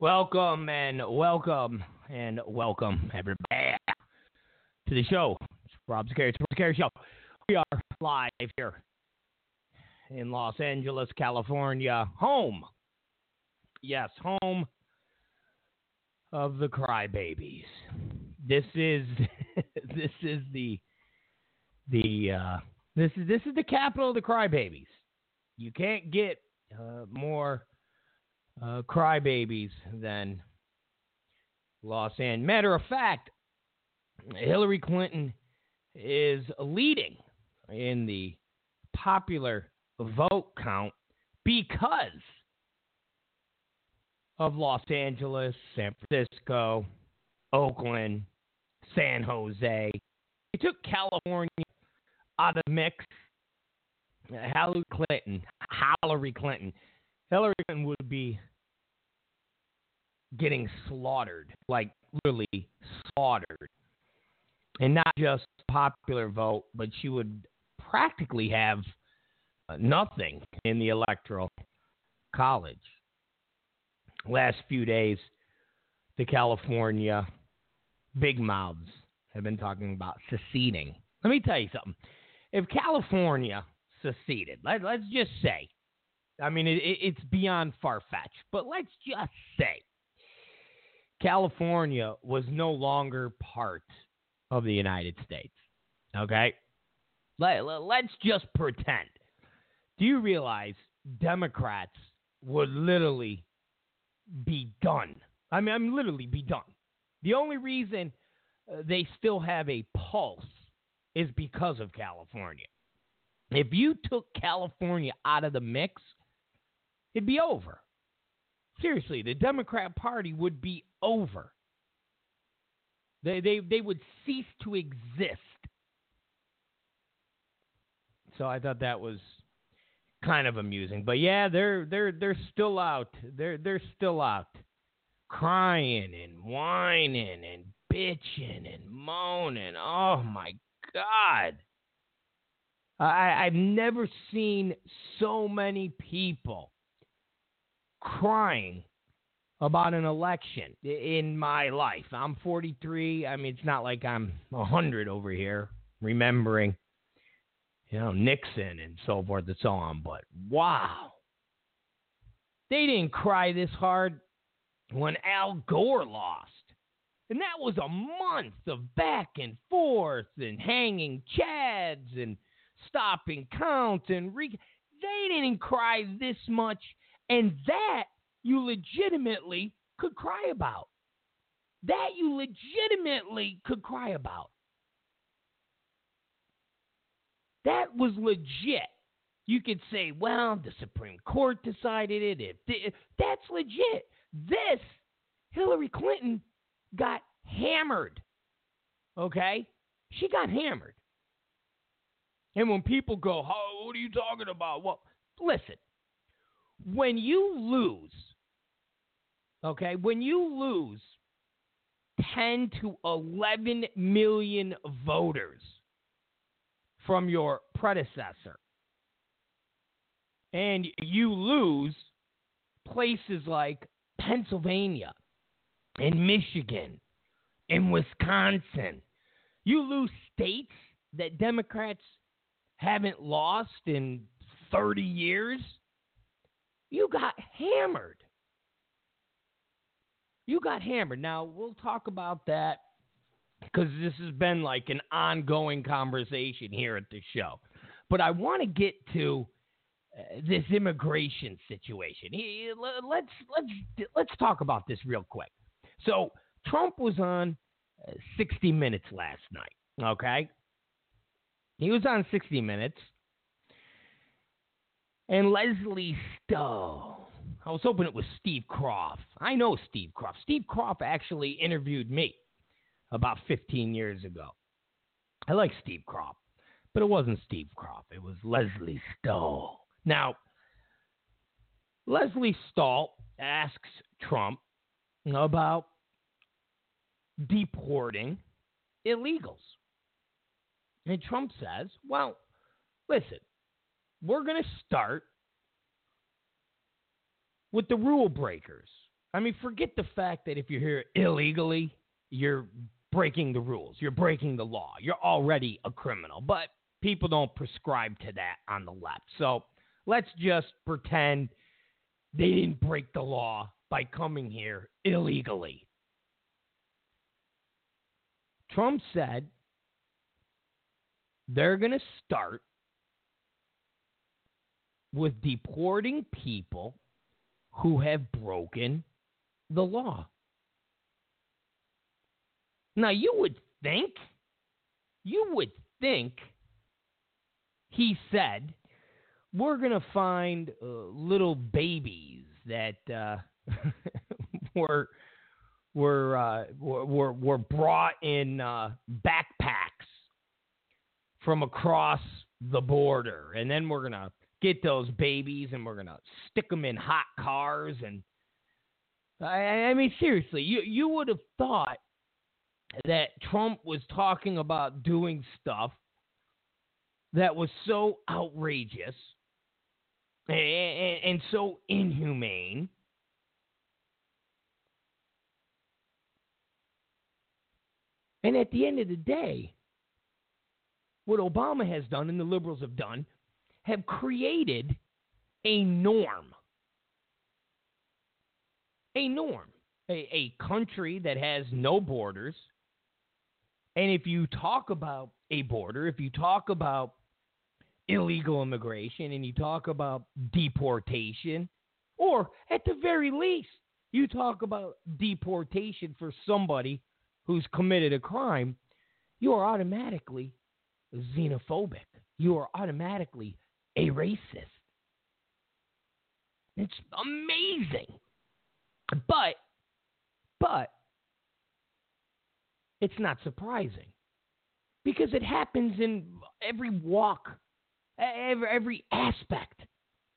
Welcome and welcome and welcome, everybody, to the show. It's Rob Zicari. It's the Rob Zicari Show. We are live here in Los Angeles, California. Home. Yes, home of the crybabies. This is the capital of the crybabies. You can't get more crybabies than Los Angeles. Matter of fact, Hillary Clinton is leading in the popular vote count because of Los Angeles, San Francisco, Oakland, San Jose. They took California out of the mix. Hillary Clinton would be getting slaughtered, like literally slaughtered. And not just popular vote, but she would practically have nothing in the Electoral College. Last few days, the California big mouths have been talking about seceding. Let me tell you something. If California seceded, let's just say, I mean, it's beyond far-fetched, but let's just say California was no longer part of the United States, okay? Let's just pretend. Do you realize Democrats would literally be done? I mean, literally be done. The only reason they still have a pulse is because of California. If you took California out of the mix, it'd be over. Seriously, the Democrat Party would be over. They would cease to exist. So I thought that was kind of amusing. But yeah, they're still out. They're still out, crying and whining and bitching and moaning. Oh my God. I've never seen so many people crying about an election in my life. I'm 43. I mean, it's not like I'm 100 over here remembering, you know, Nixon and so forth and so on. But wow, they didn't cry this hard when Al Gore lost. And that was a month of back and forth and hanging chads and stopping counts and they didn't cry this much, and that you legitimately could cry about. That was legit. You could say, well, the Supreme Court decided it. That's legit. This, Hillary Clinton got hammered. Okay? She got hammered. And when people go, oh, what are you talking about? Well, listen, when you lose, okay, 10 to 11 million voters from your predecessor, and you lose places like Pennsylvania and Michigan and Wisconsin, you lose states that Democrats haven't lost in 30 years, you got hammered. Now, we'll talk about that because this has been like an ongoing conversation here at the show. But I want to get to this immigration situation. Let's talk about this real quick. So Trump was on 60 Minutes last night, okay? He was on 60 Minutes, and Leslie Stahl. I was hoping it was Steve Croft. I know Steve Croft. Steve Croft actually interviewed me about 15 years ago. I like Steve Croft, but it wasn't Steve Croft. It was Leslie Stahl. Now, Leslie Stahl asks Trump about deporting illegals. And Trump says, well, listen, we're going to start with the rule breakers. I mean, forget the fact that if you're here illegally, you're breaking the rules. You're breaking the law. You're already a criminal. But people don't prescribe to that on the left. So let's just pretend they didn't break the law by coming here illegally. Trump said they're going to start with deporting people who have broken the law. Now, you would think he said, we're going to find little babies that were brought in backpacks from across the border, and then we're going to get those babies and we're going to stick them in hot cars. And I mean, seriously, you would have thought that Trump was talking about doing stuff that was so outrageous and so inhumane . And at the end of the day, what Obama has done and the liberals have done have created a country that has no borders. And if you talk about a border, if you talk about illegal immigration and you talk about deportation, or at the very least, you talk about deportation for somebody who's committed a crime, you are automatically xenophobic. You are automatically a racist. It's amazing. But it's not surprising because it happens in every walk, every aspect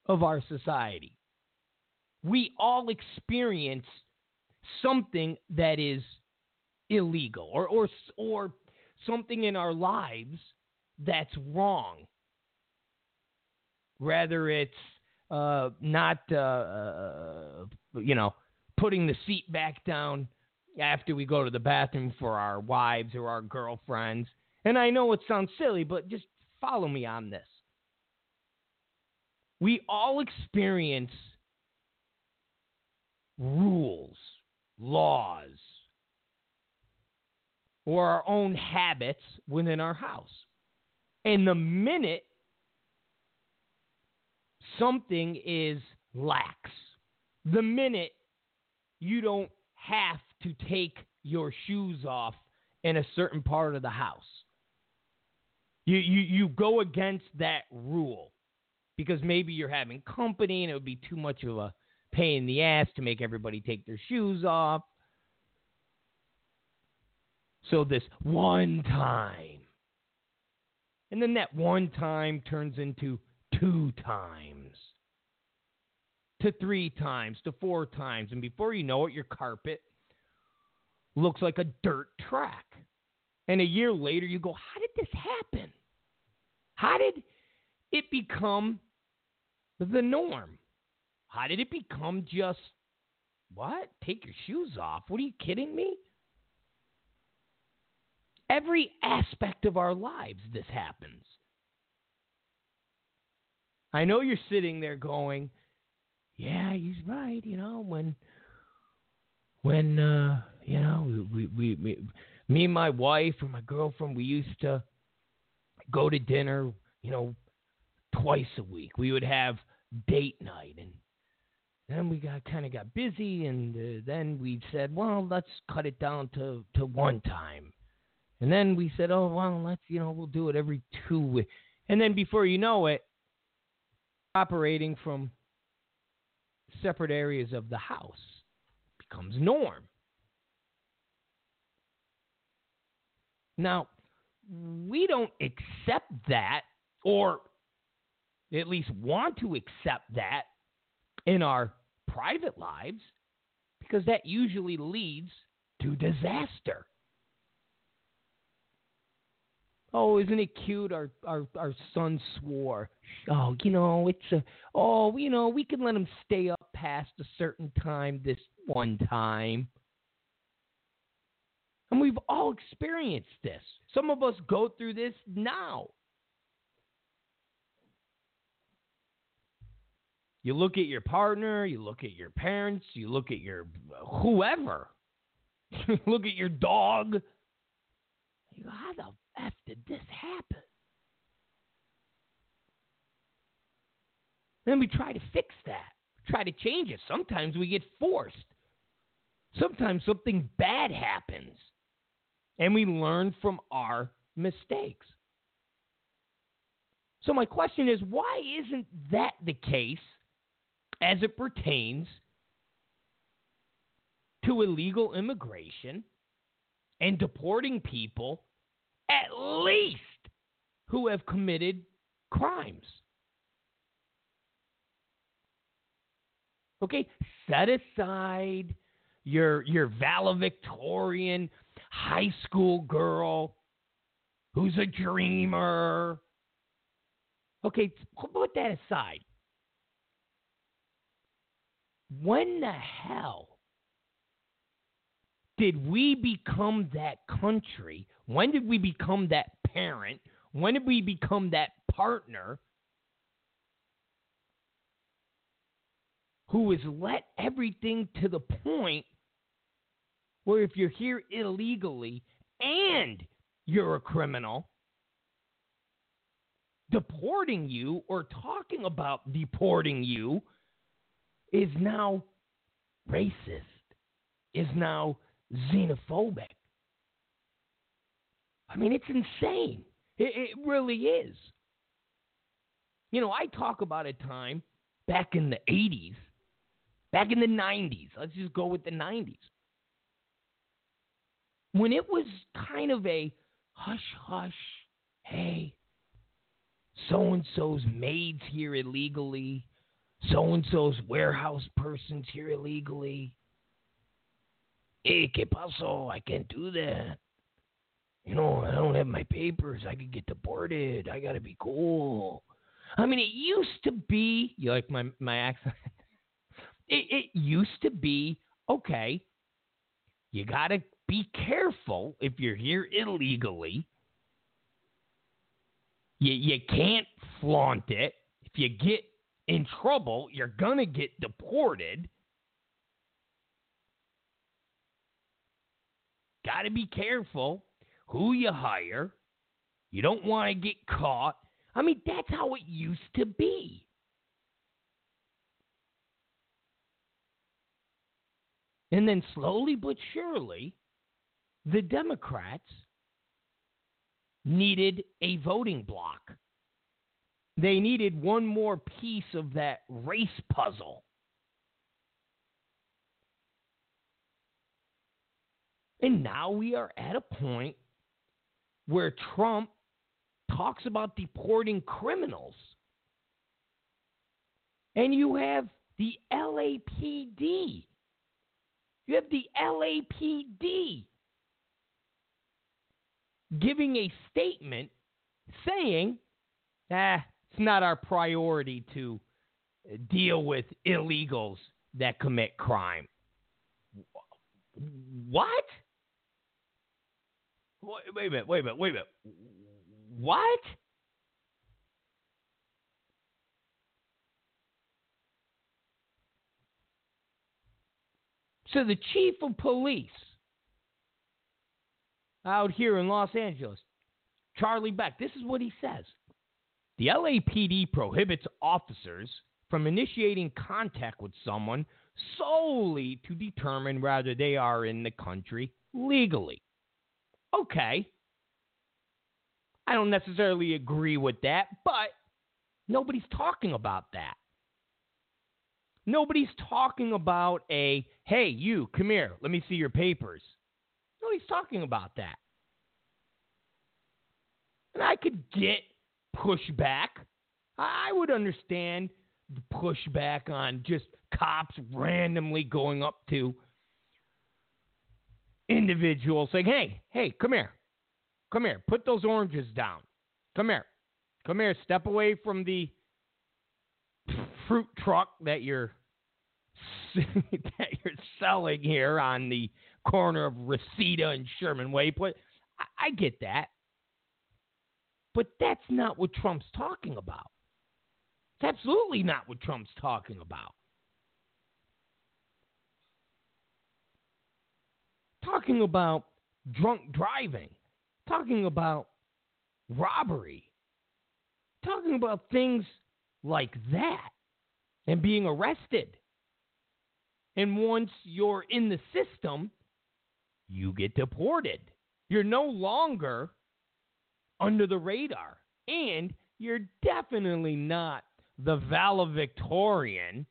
of our society. We all experience something that is illegal or something in our lives that's wrong. Whether it's not putting the seat back down after we go to the bathroom for our wives or our girlfriends. And I know it sounds silly, but just follow me on this. We all experience rules, laws, or our own habits within our house. And the minute something is lax, the minute you don't have to take your shoes off in a certain part of the house, you go against that rule because maybe you're having company and it would be too much of a pain in the ass to make everybody take their shoes off. So this one time, and then that one time turns into two times, to three times, to four times, and before you know it, your carpet looks like a dirt track. And a year later, you go, how did this happen? How did it become the norm? How did it become just, what? Take your shoes off? What, are you kidding me? Every aspect of our lives, this happens. I know you're sitting there going, yeah, he's right, when me and my wife or my girlfriend, we used to go to dinner, twice a week. We would have date night, and then we got busy, and then we said, well, let's cut it down to one time. And then we said, oh, well, let's, we'll do it every 2 weeks. And then before you know it, operating from separate areas of the house becomes norm. Now, we don't accept that, or at least want to accept that in our private lives, because that usually leads to disaster. Oh, isn't it cute? Our son swore. Oh, we can let him stay up past a certain time this one time. And we've all experienced this. Some of us go through this now. You look at your partner, you look at your parents, you look at your whoever, you look at your dog. You go, how the F did this happen? Then we try to fix that, try to change it. Sometimes we get forced. Sometimes something bad happens, and we learn from our mistakes. So my question is, why isn't that the case as it pertains to illegal immigration and deporting people, at least, who have committed crimes? Okay, set aside your valedictorian high school girl who's a dreamer. Okay, put that aside. When the hell did we become that country? When did we become that parent? When did we become that partner who has let everything to the point where if you're here illegally and you're a criminal, deporting you or talking about deporting you is now racist, is now xenophobic. I mean, it's insane. It really is. You know, I talk about a time back in the 80s, back in the 90s. Let's just go with the 90s. When it was kind of a hush-hush, hey, so-and-so's maid's here illegally, so-and-so's warehouse person's here illegally. Hey, que paso? I can't do that. You know, I don't have my papers. I could get deported. I got to be cool. I mean, it used to be, you like my accent? It used to be, okay, you got to be careful if you're here illegally. You can't flaunt it. If you get in trouble, you're going to get deported. Got to be careful who you hire. You don't want to get caught. I mean, that's how it used to be. And then slowly but surely, the Democrats needed a voting block. They needed one more piece of that race puzzle. And now we are at a point where Trump talks about deporting criminals. And you have the LAPD. You have the LAPD giving a statement saying, it's not our priority to deal with illegals that commit crime. What? Wait a minute. What? So the chief of police out here in Los Angeles, Charlie Beck, this is what he says. The LAPD prohibits officers from initiating contact with someone solely to determine whether they are in the country legally. Okay. I don't necessarily agree with that, but nobody's talking about that. Nobody's talking about a, hey, you, come here, let me see your papers. Nobody's talking about that. And I could get pushback. I would understand the pushback on just cops randomly going up to individuals saying, hey, come here, put those oranges down. Come here, step away from the fruit truck that you're that you're selling here on the corner of Reseda and Sherman Way. But I get that. But that's not what Trump's talking about. It's absolutely not what Trump's talking about. Talking about drunk driving. Talking about robbery. Talking about things like that and being arrested. And once you're in the system, you get deported. You're no longer under the radar. And you're definitely not the valedictorian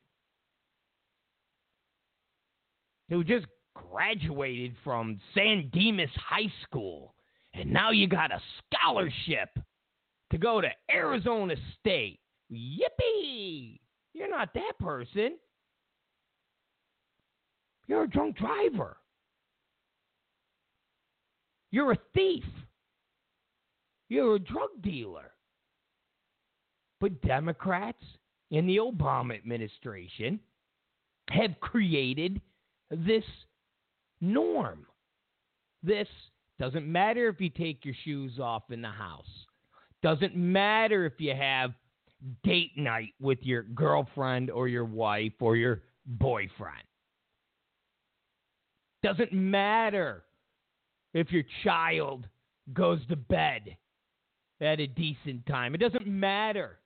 who just graduated from San Dimas High School, and now you got a scholarship to go to Arizona State. Yippee! You're not that person. You're a drunk driver. You're a thief. You're a drug dealer. But Democrats in the Obama administration have created this norm. This doesn't matter if you take your shoes off in the house. Doesn't matter if you have date night with your girlfriend or your wife or your boyfriend. Doesn't matter if your child goes to bed at a decent time. It doesn't matter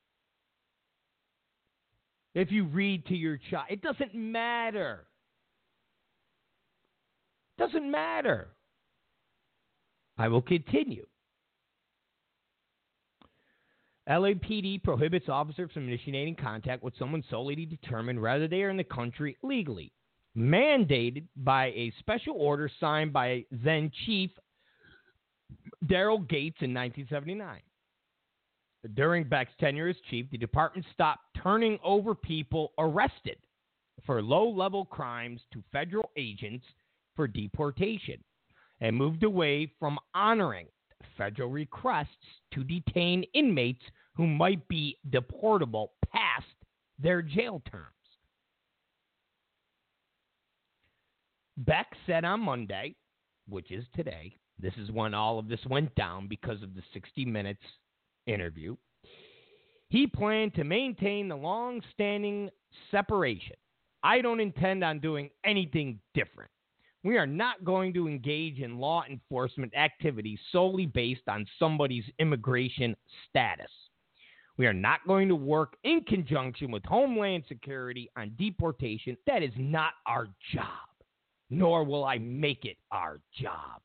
if you read to your child. It doesn't matter. Doesn't matter. I will continue. LAPD prohibits officers from initiating contact with someone solely to determine whether they are in the country legally, mandated by a special order signed by then Chief Daryl Gates in 1979. During Beck's tenure as chief, the department stopped turning over people arrested for low-level crimes to federal agents for deportation and moved away from honoring federal requests to detain inmates who might be deportable past their jail terms. Beck said on Monday, which is today, this is when all of this went down because of the 60 Minutes interview, he planned to maintain the long-standing separation. I don't intend on doing anything different. We are not going to engage in law enforcement activities solely based on somebody's immigration status. We are not going to work in conjunction with Homeland Security on deportation. That is not our job, nor will I make it our job.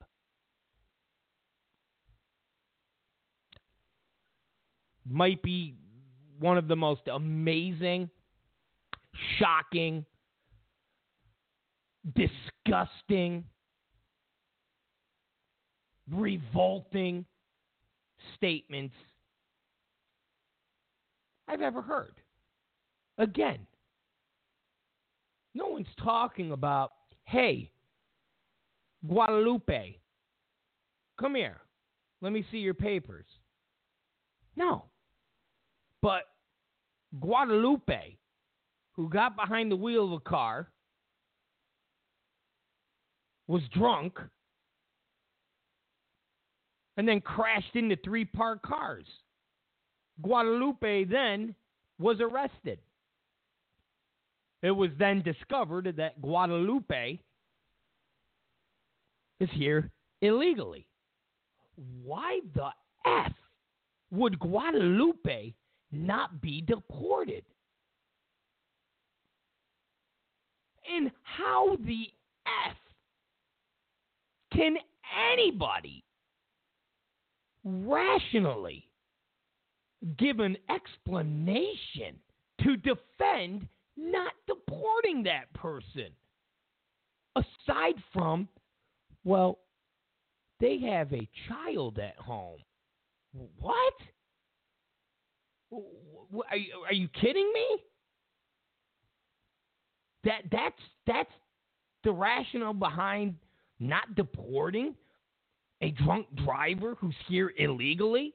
Might be one of the most amazing, shocking, disgusting, revolting statements I've ever heard. Again, no one's talking about, hey, Guadalupe, come here. Let me see your papers. No. But Guadalupe, who got behind the wheel of a car, was drunk, and then crashed into three parked cars. Guadalupe then was arrested. It was then discovered that Guadalupe is here illegally. Why the F would Guadalupe not be deported? And how the F can anybody rationally give an explanation to defend not deporting that person? Aside from, well, they have a child at home. What? Are you kidding me? That's the rationale behind not deporting a drunk driver who's here illegally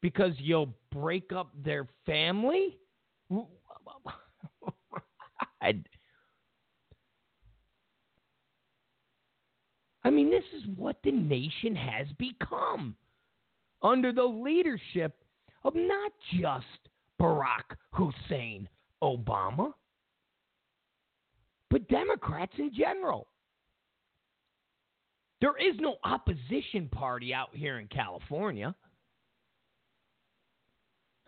because you'll break up their family? I mean, this is what the nation has become under the leadership of not just Barack Hussein Obama, but Democrats in general. There is no opposition party out here in California.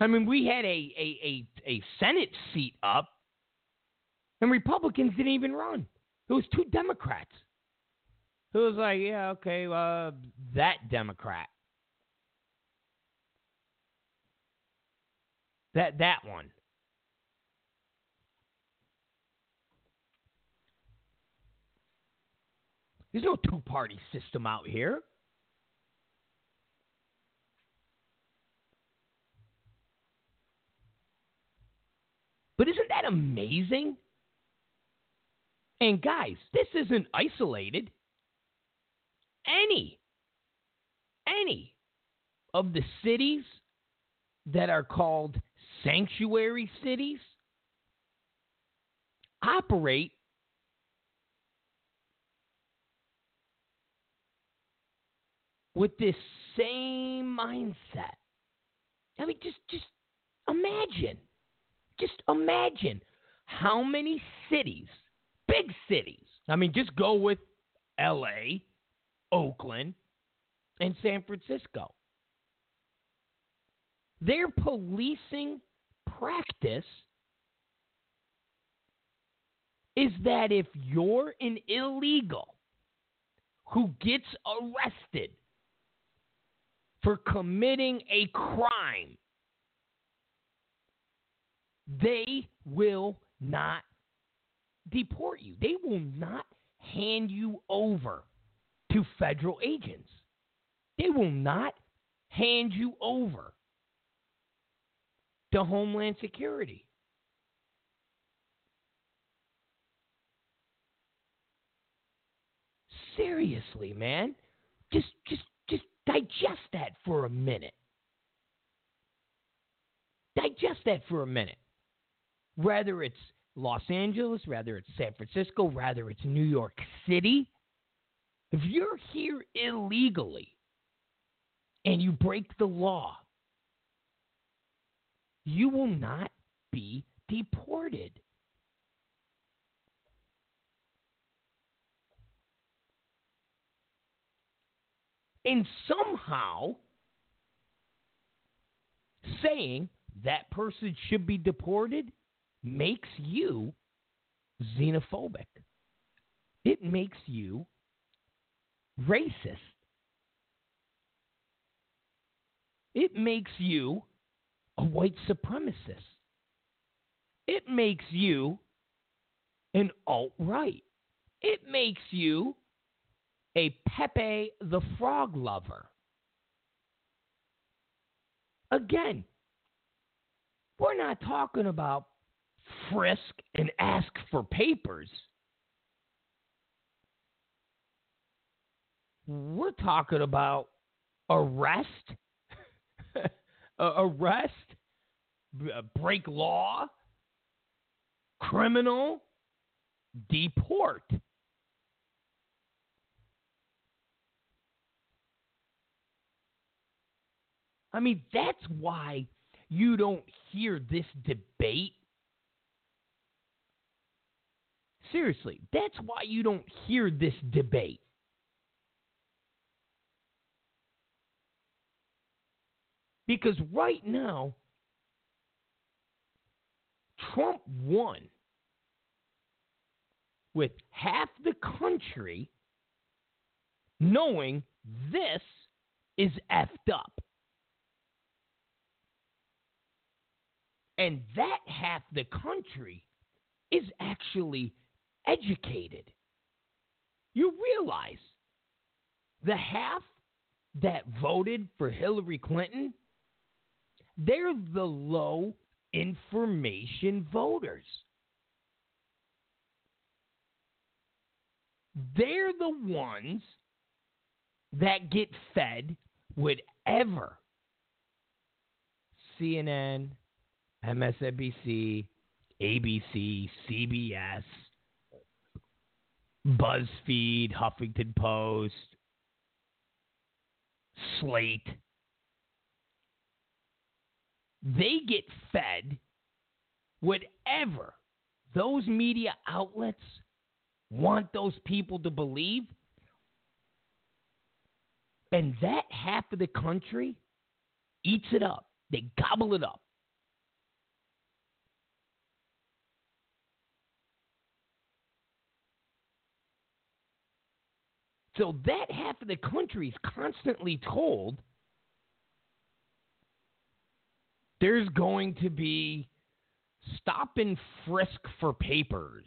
I mean, we had a Senate seat up, and Republicans didn't even run. It was two Democrats. It was like, yeah, okay, that Democrat. That one. There's no two-party system out here. But isn't that amazing? And guys, this isn't isolated. Any of the cities that are called sanctuary cities operate with this same mindset. I mean, just imagine. Just imagine how many cities, big cities, I mean, just go with LA, Oakland, and San Francisco. Their policing practice is that if you're an illegal who gets arrested for committing a crime, they will not deport you. They will not hand you over to federal agents. They will not hand you over to Homeland Security. Seriously, man. Just digest that for a minute. Digest that for a minute. Whether it's Los Angeles, whether it's San Francisco, whether it's New York City, if you're here illegally and you break the law, you will not be deported. And somehow saying that person should be deported makes you xenophobic. It makes you racist. It makes you a white supremacist. It makes you an alt-right. It makes you a Pepe the Frog lover. Again, we're not talking about frisk and ask for papers. We're talking about arrest, break law, criminal, deport. I mean, that's why you don't hear this debate. Seriously, that's why you don't hear this debate. Because right now, Trump won with half the country knowing this is effed up. And that half the country is actually educated. You realize the half that voted for Hillary Clinton, they're the low information voters. They're the ones that get fed whatever CNN, MSNBC, ABC, CBS, BuzzFeed, Huffington Post, Slate. They get fed whatever those media outlets want those people to believe. And that half of the country eats it up. They gobble it up. So that half of the country is constantly told there's going to be stop and frisk for papers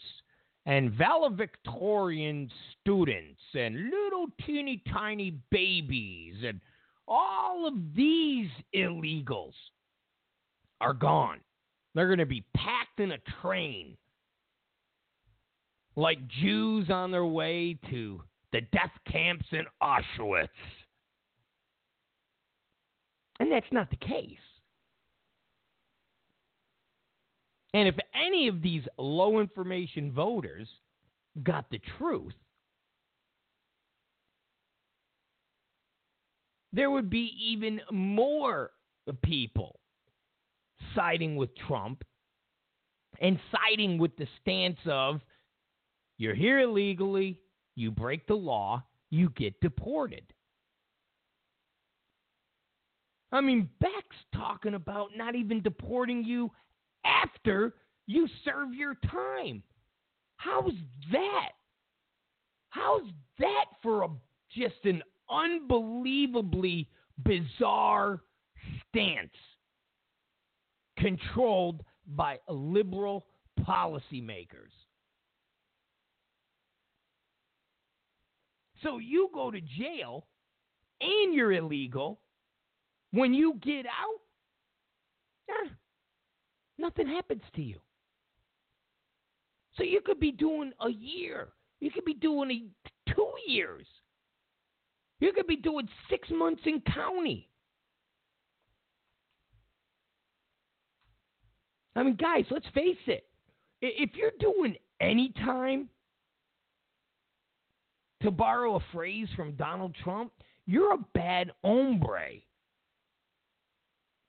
and valedictorian students and little teeny tiny babies and all of these illegals are gone. They're going to be packed in a train like Jews on their way to the death camps in Auschwitz. And that's not the case. And if any of these low information voters got the truth, there would be even more people siding with Trump and siding with the stance of you're here illegally, you break the law, you get deported. I mean, Beck's talking about not even deporting you after you serve your time. How's that? How's that for just an unbelievably bizarre stance controlled by liberal policymakers? So you go to jail and you're illegal. When you get out, nothing happens to you. So you could be doing a year. You could be doing 2 years. You could be doing 6 months in county. I mean, guys, let's face it. If you're doing any time, to borrow a phrase from Donald Trump, you're a bad hombre.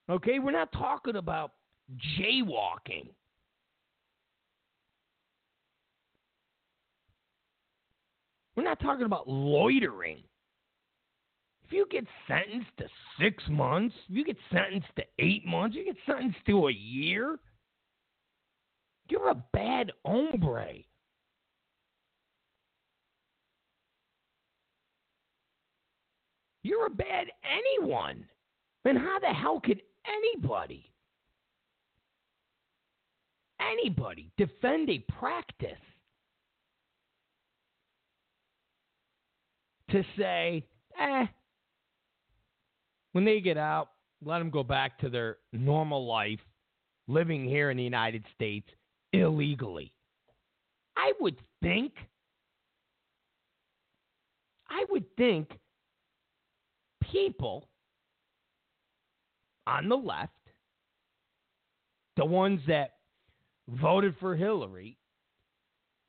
Okay, we're not talking about jaywalking. We're not talking about loitering. If you get sentenced to 6 months, if you get sentenced to 8 months, you get sentenced to a year, you're a bad hombre. You're a bad anyone. And how the hell could anybody defend a practice to say, when they get out, let them go back to their normal life, living here in the United States illegally? I would think people on the left, the ones that voted for Hillary,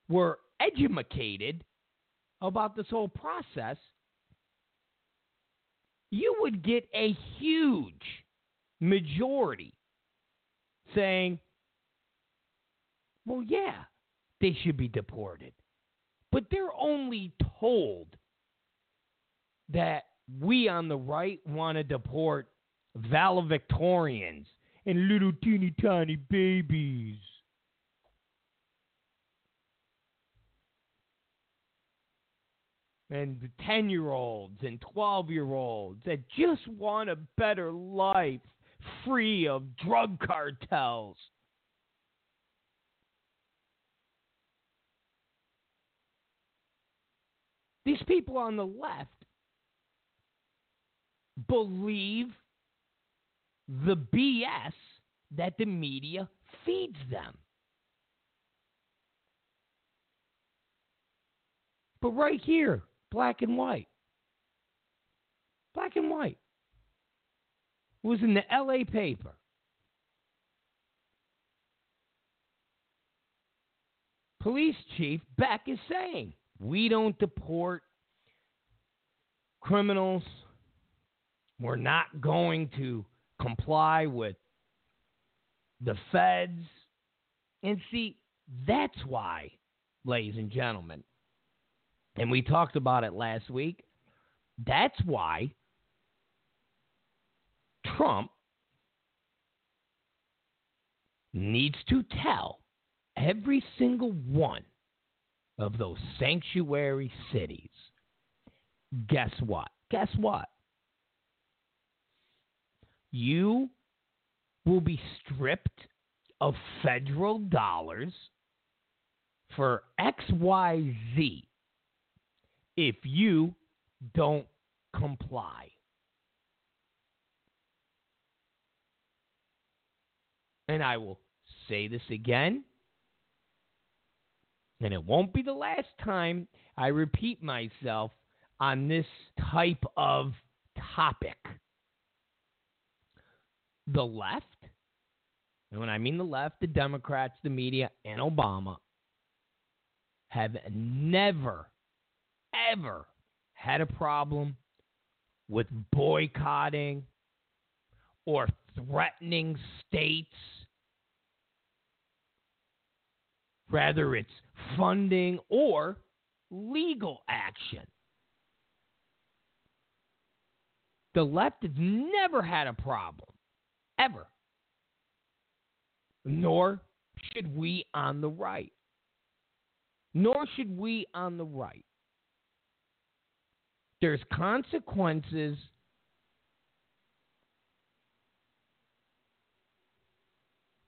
were edumacated about this whole process, you would get a huge majority saying, well, yeah, they should be deported. But they're only told that we on the right want to deport valedictorians and little teeny tiny babies. And the 10-year-olds and 12-year-olds that just want a better life free of drug cartels. These people on the left believe the BS that the media feeds them. But right here, black and white. Black and white. It was in the LA paper. Police Chief Beck is saying, We don't deport criminals. We're not going to comply with the feds. And see, that's why, ladies and gentlemen, and we talked about it last week, that's why Trump needs to tell every single one of those sanctuary cities, guess what? Guess what? You will be stripped of federal dollars for XYZ if you don't comply. And I will say this again, and it won't be the last time I repeat myself on this type of topic. The left, and when I mean the left, the Democrats, the media, and Obama, have never, ever had a problem with boycotting or threatening states. Rather, it's funding or legal action. The left has never had a problem, ever. Nor should we on the right. Nor should we on the right. There's consequences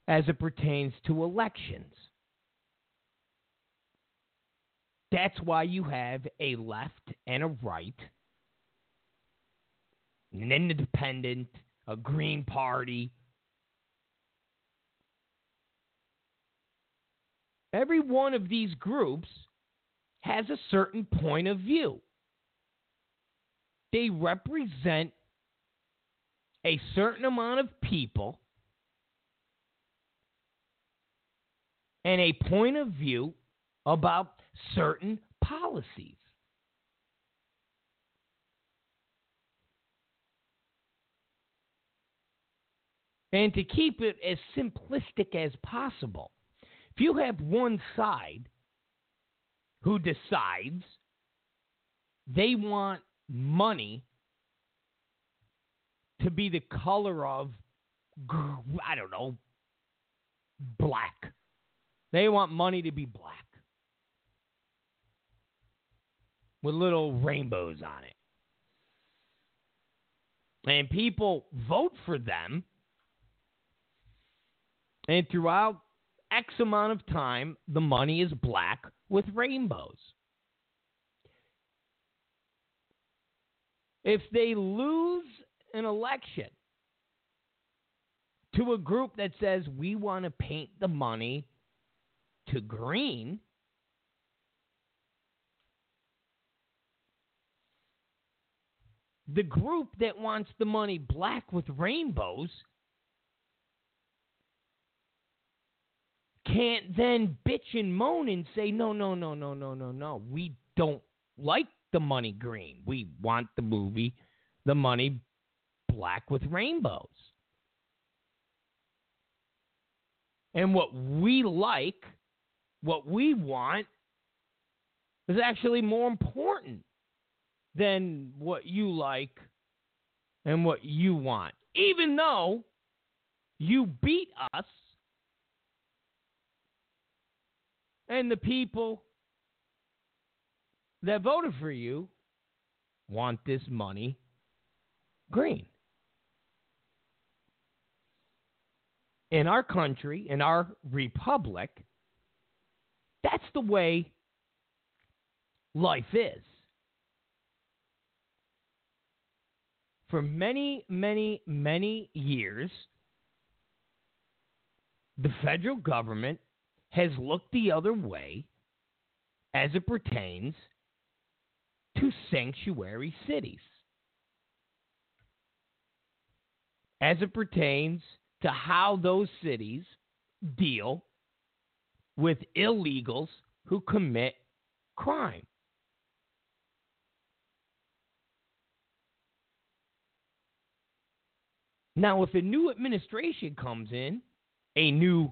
as it pertains to elections. That's why you have a left and a right, an independent, a Green Party. Every one of these groups has a certain point of view. They represent a certain amount of people and a point of view about certain policies. And to keep it as simplistic as possible, if you have one side who decides they want money to be the color of, I don't know, black. They want money to be black with little rainbows on it. And people vote for them. And throughout X amount of time, the money is black with rainbows. If they lose an election to a group that says, we want to paint the money to green, the group that wants the money black with rainbows can't then bitch and moan and say, no. We don't like the money green. We want the money black with rainbows. And what we like, what we want, is actually more important than what you like and what you want. Even though you beat us and the people that voted for you want this money green. In our country, in our republic, that's the way life is. For many, many, many years, the federal government has looked the other way as it pertains to sanctuary cities, as it pertains to how those cities deal with illegals who commit crime Now, if a new administration comes in, a new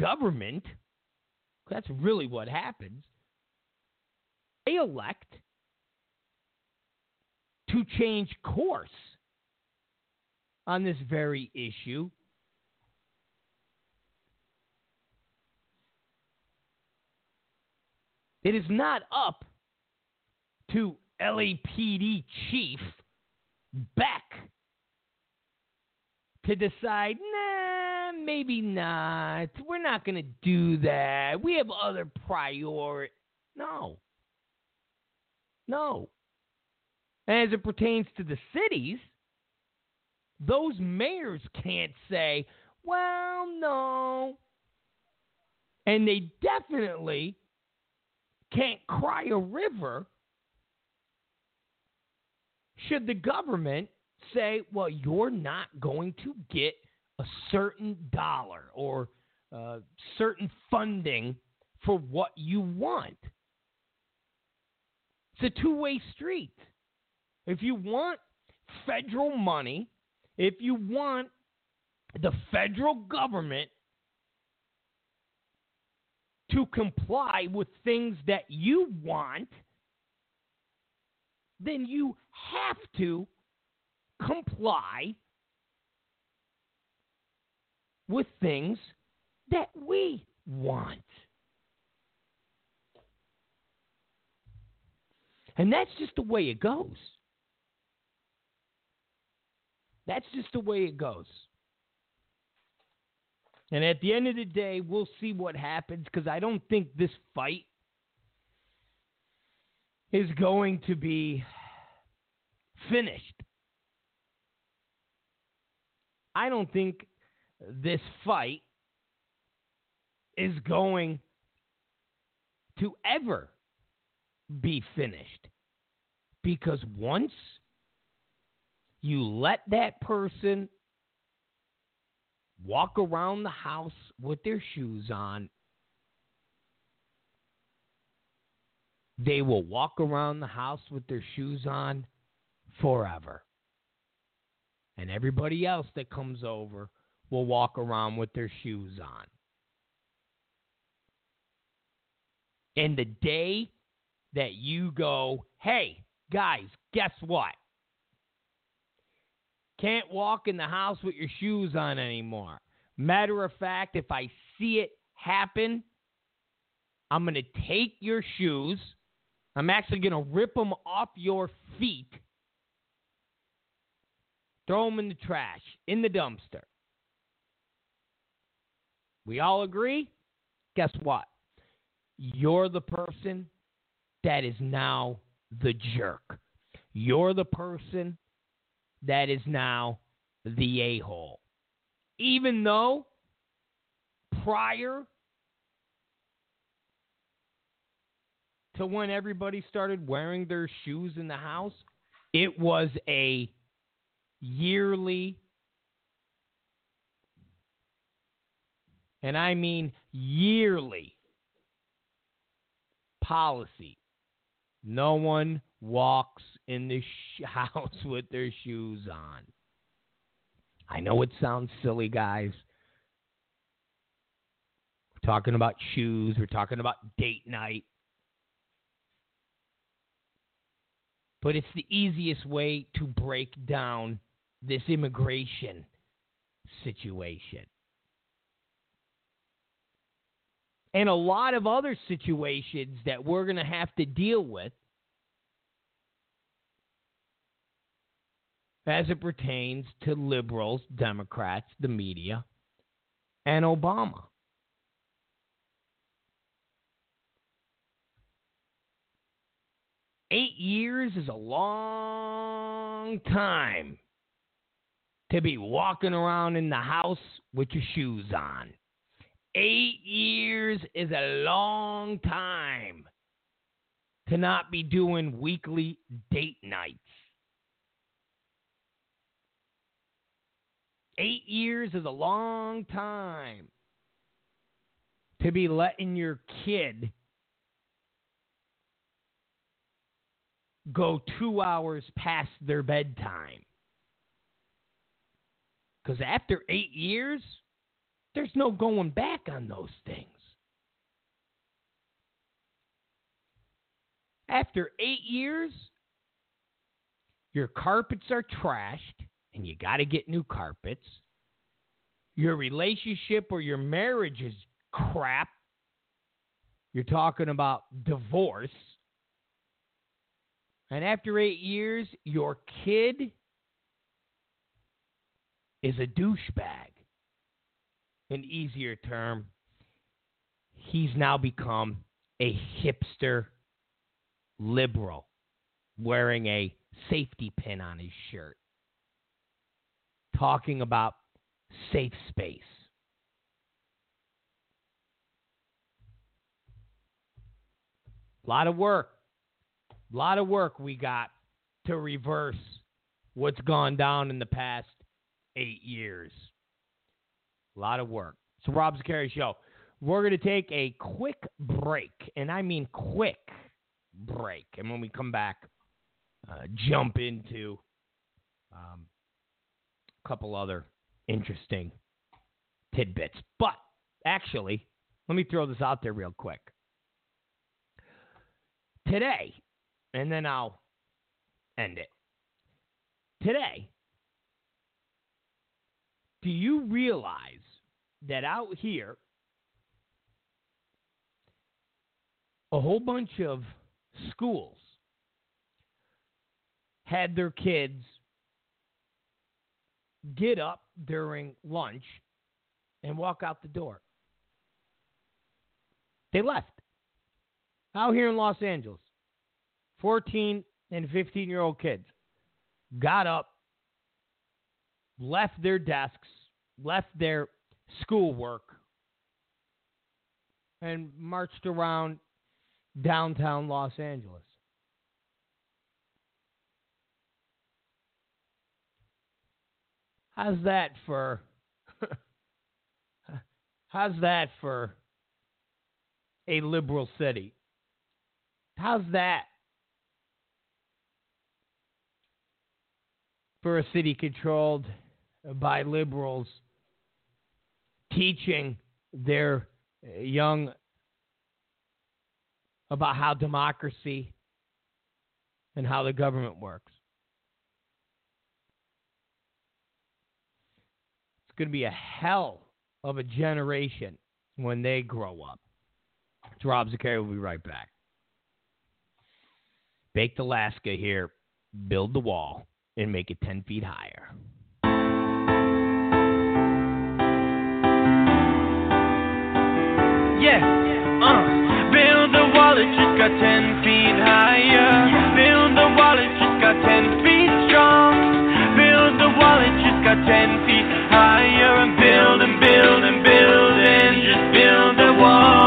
government, that's really what happens, they elect to change course on this very issue. It is not up to LAPD Chief Beck to decide, nah, maybe not. We're not going to do that. We have other priorities. No. And as it pertains to the cities, those mayors can't say, well, no. And they definitely can't cry a river should the government say, well, you're not going to get a certain dollar or certain funding for what you want. It's a two-way street. If you want federal money, if you want the federal government to comply with things that you want, then you have to comply with things that we want. And that's just the way it goes. That's just the way it goes. And at the end of the day, we'll see what happens, because I don't think this fight is going to be finished. I don't think this fight is going to ever be finished, because once you let that person walk around the house with their shoes on, they will walk around the house with their shoes on forever. And everybody else that comes over will walk around with their shoes on. And the day that you go, hey, guys, guess what? Can't walk in the house with your shoes on anymore. Matter of fact, if I see it happen, I'm going to take your shoes. I'm actually going to rip them off your feet. Throw them in the trash, in the dumpster. We all agree? Guess what? You're the person that is now the jerk. You're the person that is now the a-hole. Even though prior to when everybody started wearing their shoes in the house, it was a yearly, and I mean yearly, policy. No one walks in the house with their shoes on. I know it sounds silly, guys. We're talking about shoes. We're talking about date night. But it's the easiest way to break down this immigration situation. And a lot of other situations that we're going to have to deal with as it pertains to liberals, Democrats, the media, and Obama. Eight years is a long time to be walking around in the house with your shoes on. 8 years is a long time to not be doing weekly date nights. 8 years is a long time to be letting your kid go 2 hours past their bedtime. Because after 8 years, there's no going back on those things. After 8 years, your carpets are trashed, and you got to get new carpets. Your relationship or your marriage is crap. You're talking about divorce. And after 8 years, your kid is a douchebag. An easier term. He's now become a hipster liberal, wearing a safety pin on his shirt, talking about safe space. A lot of work. A lot of work we got to reverse what's gone down in the past 8 years. A lot of work. It's the Rob Zicari Show. We're going to take a quick break, and I mean quick break. And when we come back, jump into a couple other interesting tidbits. But actually, let me throw this out there real quick. Today, and then I'll end it. Today, do you realize that out here, a whole bunch of schools had their kids get up during lunch and walk out the door? They left. Out here in Los Angeles, 14 and 15-year-old kids got up, left their desks, left their schoolwork, and marched around downtown Los Angeles. How's that for? How's that for a liberal city? How's that for a city controlled by liberals teaching their young about how democracy and how the government works? It's going to be a hell of a generation when they grow up. It's Rob Zicari. We'll be right back. Baked Alaska here. Build the wall and make it 10 feet higher. Yeah. Build the wall, it just got 10 feet higher. Build the wall, it just got 10 feet strong. Build the wall, it just got 10 feet higher. And build and build and build and just build the wall.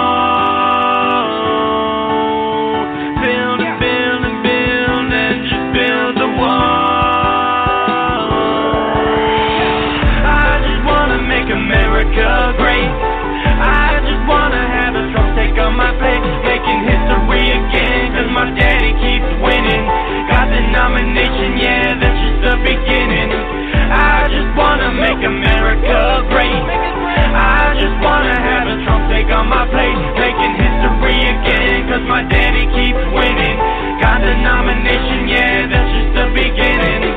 My daddy keeps winning, got the nomination, yeah, that's just the beginning. I just wanna make America great. I just wanna have a Trump take on my plate, making history again, cause my daddy keeps winning. Got the nomination, yeah, that's just the beginning.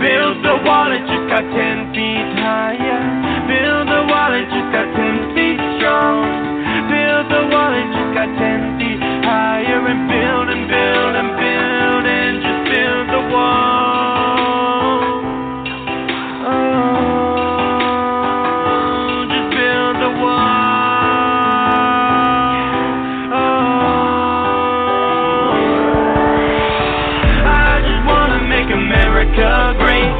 Build the wall, it just got 10 feet higher. Build the wall, it just got 10 feet strong. Build the wall, it just got 10 feet higher. And build and build and build and just build the wall. Oh, just build the wall. Oh, I just wanna make America great.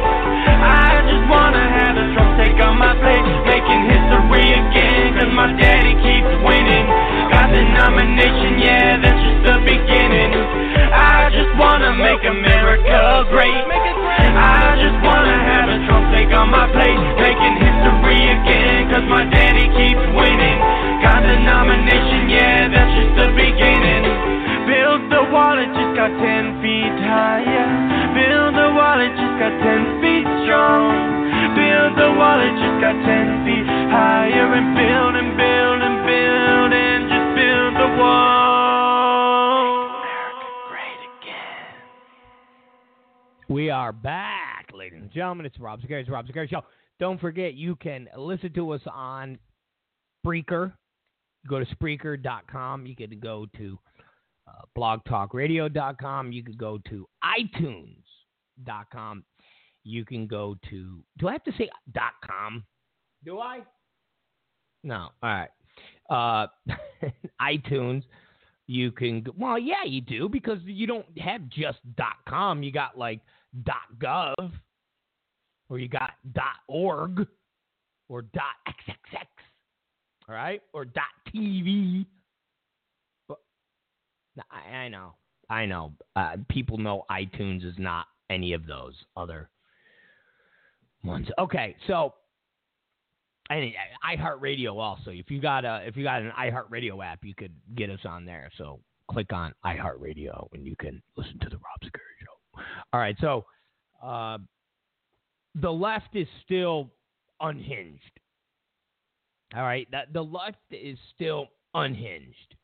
I just wanna have a Trump take on my plate, making history again, cause my daddy keeps winning. Got the nomination, yeah, that's just the beginning. I just wanna make America great. I just wanna have a Trump take on my plate, making history again, cause my daddy keeps winning. Got the nomination, yeah, that's just the beginning. Build the wall, it just got 10 feet higher. Build the wall, it just got 10 feet strong. Build the wall. it just got 10 feet higher and build and build and build and just build the wall. America great again. We are back, ladies and gentlemen. It's Rob Zicari. It's Rob Zicari Show. Don't forget, you can listen to us on Spreaker. Go to Spreaker.com. You can go to blogtalkradio.com. You can go to iTunes.com. You can go to... Do I have to say .com? Do I? No. All right. iTunes. You can... Well, yeah, you do, because you don't have just .com. You got, like, .gov, or you got .org, or .xxx, all right? Or .tv. But, I know. I know. People know iTunes is not any of those other... ones. Okay, so and iHeartRadio also. If you got an iHeartRadio app, you could get us on there. So click on iHeartRadio and you can listen to the Rob Zicari Show. All right, so the left is still unhinged. All right, the left is still unhinged,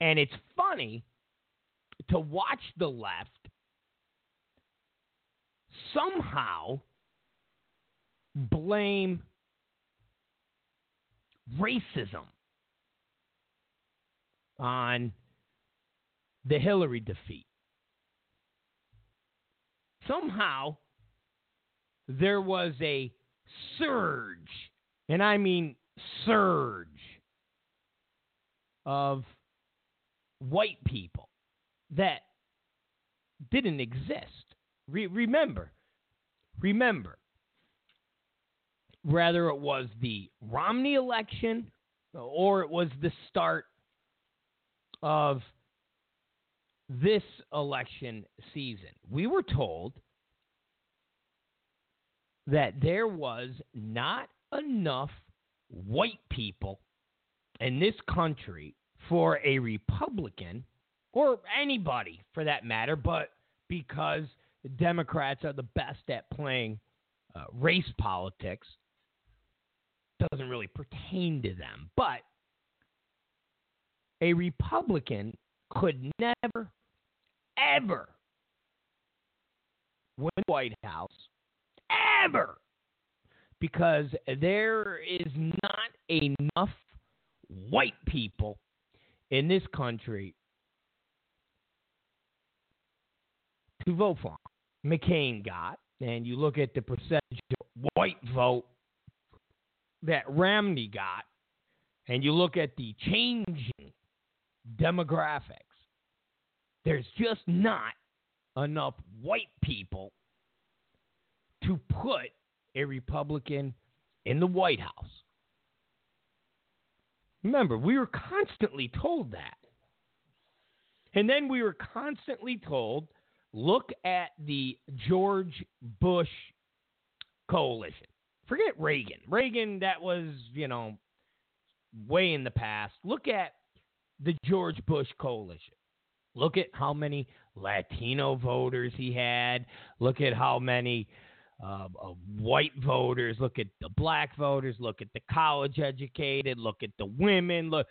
and it's funny to watch the left somehow blame racism on the Hillary defeat. Somehow, there was a surge, and I mean surge, of white people that didn't exist. Remember. Whether it was the Romney election or it was the start of this election season, we were told that there was not enough white people in this country for a Republican or anybody for that matter, but because the Democrats are the best at playing race politics, doesn't really pertain to them, but a Republican could never, ever win the White House, ever, because there is not enough white people in this country to vote for him. McCain got, and you look at the percentage of white vote that Romney got, and you look at the changing demographics, there's just not enough white people to put a Republican in the White House. Remember, we were constantly told that. And then we were constantly told, look at the George Bush coalition. Forget Reagan. Reagan, that was, way in the past. Look at the George Bush coalition. Look at how many Latino voters he had. Look at how many white voters. Look at the black voters. Look at the college educated. Look at the women. Look,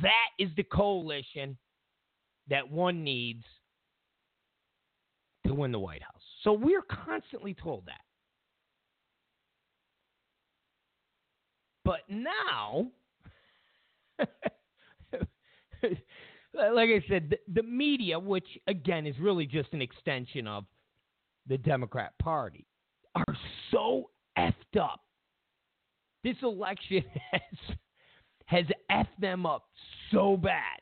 that is the coalition that one needs to win the White House. So we're constantly told that. But now, like I said, the media, which, again, is really just an extension of the Democrat Party, are so effed up. This election has effed them up so bad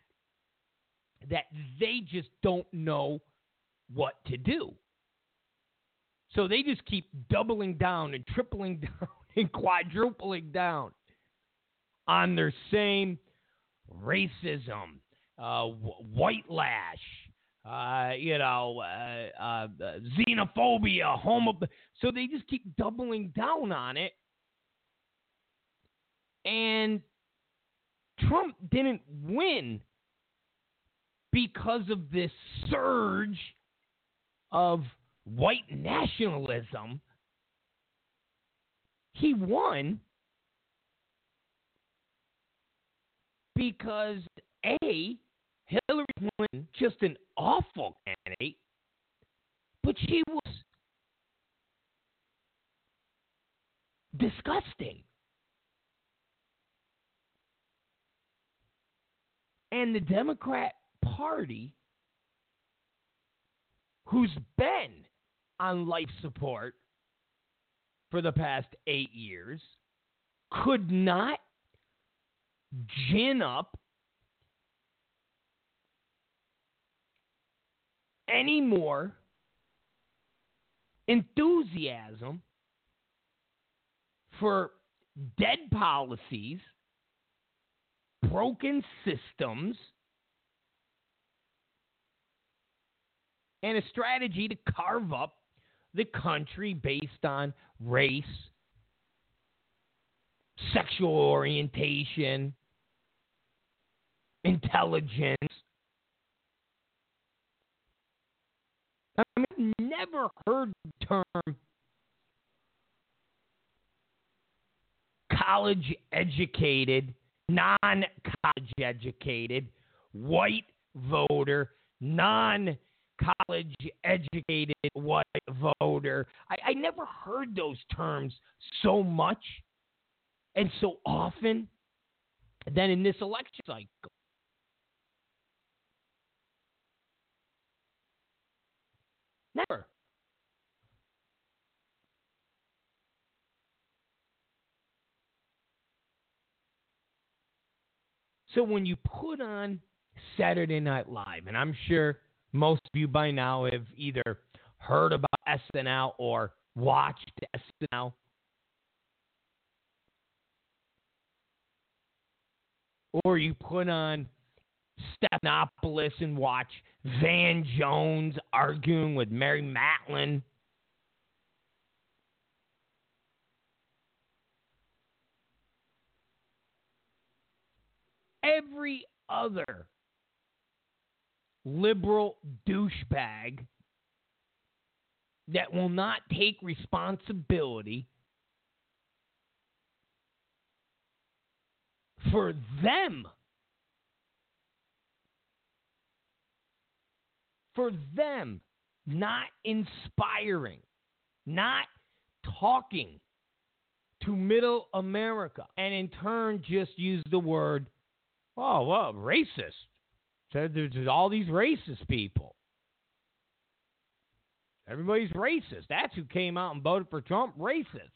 that they just don't know what to do. So they just keep doubling down and tripling down and quadrupling down on their same racism, white lash, xenophobia, so they just keep doubling down on it. And Trump didn't win because of this surge of white nationalism He won because, A, Hillary Clinton, just an awful candidate, but she was disgusting. And the Democrat Party, who's been on life support for the past 8 years, could not gin up any more enthusiasm for dead policies, broken systems, and a strategy to carve up the country based on race, sexual orientation, intelligence. I mean, I've never heard the term college-educated, non-college-educated, white voter, non-college-educated white voter. I never heard those terms so much and so often than in this election cycle. Never. So when you put on Saturday Night Live, and I'm sure most of you by now have either heard about SNL or watched SNL, or you put on Stephanopoulos and watch Van Jones arguing with Mary Matlin, every other liberal douchebag that will not take responsibility for them, not inspiring, not talking to middle America, and in turn just use the word, oh, well, racist. So there's all these racist people. Everybody's racist. That's who came out and voted for Trump, racist.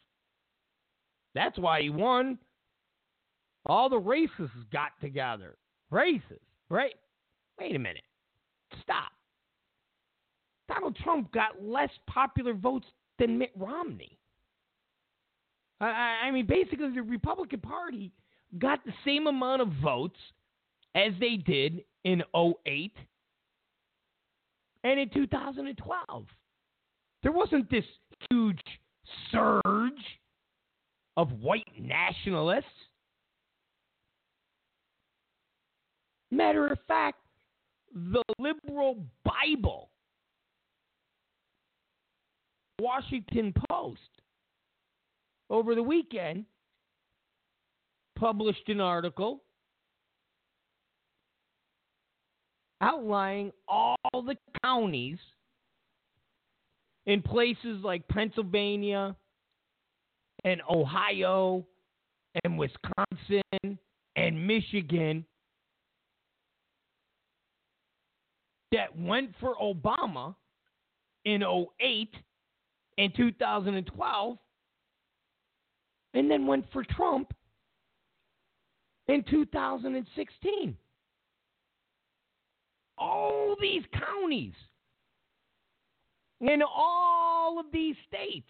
That's why he won. All the racists got together. Racist, right? Wait a minute. Stop. Donald Trump got less popular votes than Mitt Romney. I mean, basically, the Republican Party got the same amount of votes as they did in 2008 and in 2012. There wasn't this huge surge of white nationalists. Matter of fact, the liberal Bible, Washington Post, over the weekend, published an article outlining all the counties in places like Pennsylvania and Ohio and Wisconsin and Michigan that went for Obama in 2008 and 2012 and then went for Trump in 2016. All these counties in all of these states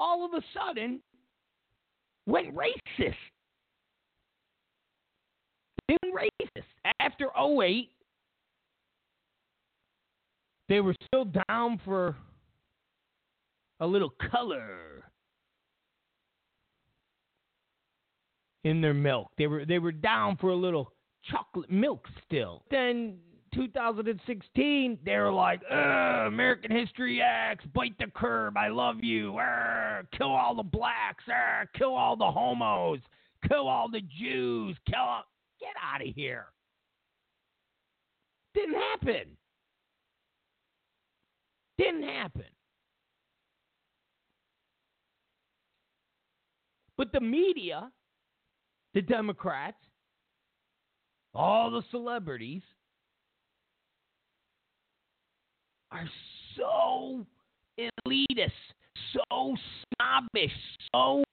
all of a sudden went racist. They went racist. After 2008, they were still down for a little color in their milk. They were down for a little chocolate milk still. Then 2016, they were like, American History X, bite the curb, I love you, kill all the blacks, kill all the homos, kill all the Jews, get out of here. Didn't happen. Didn't happen. But the media, the Democrats, all the celebrities are so elitist, so snobbish, so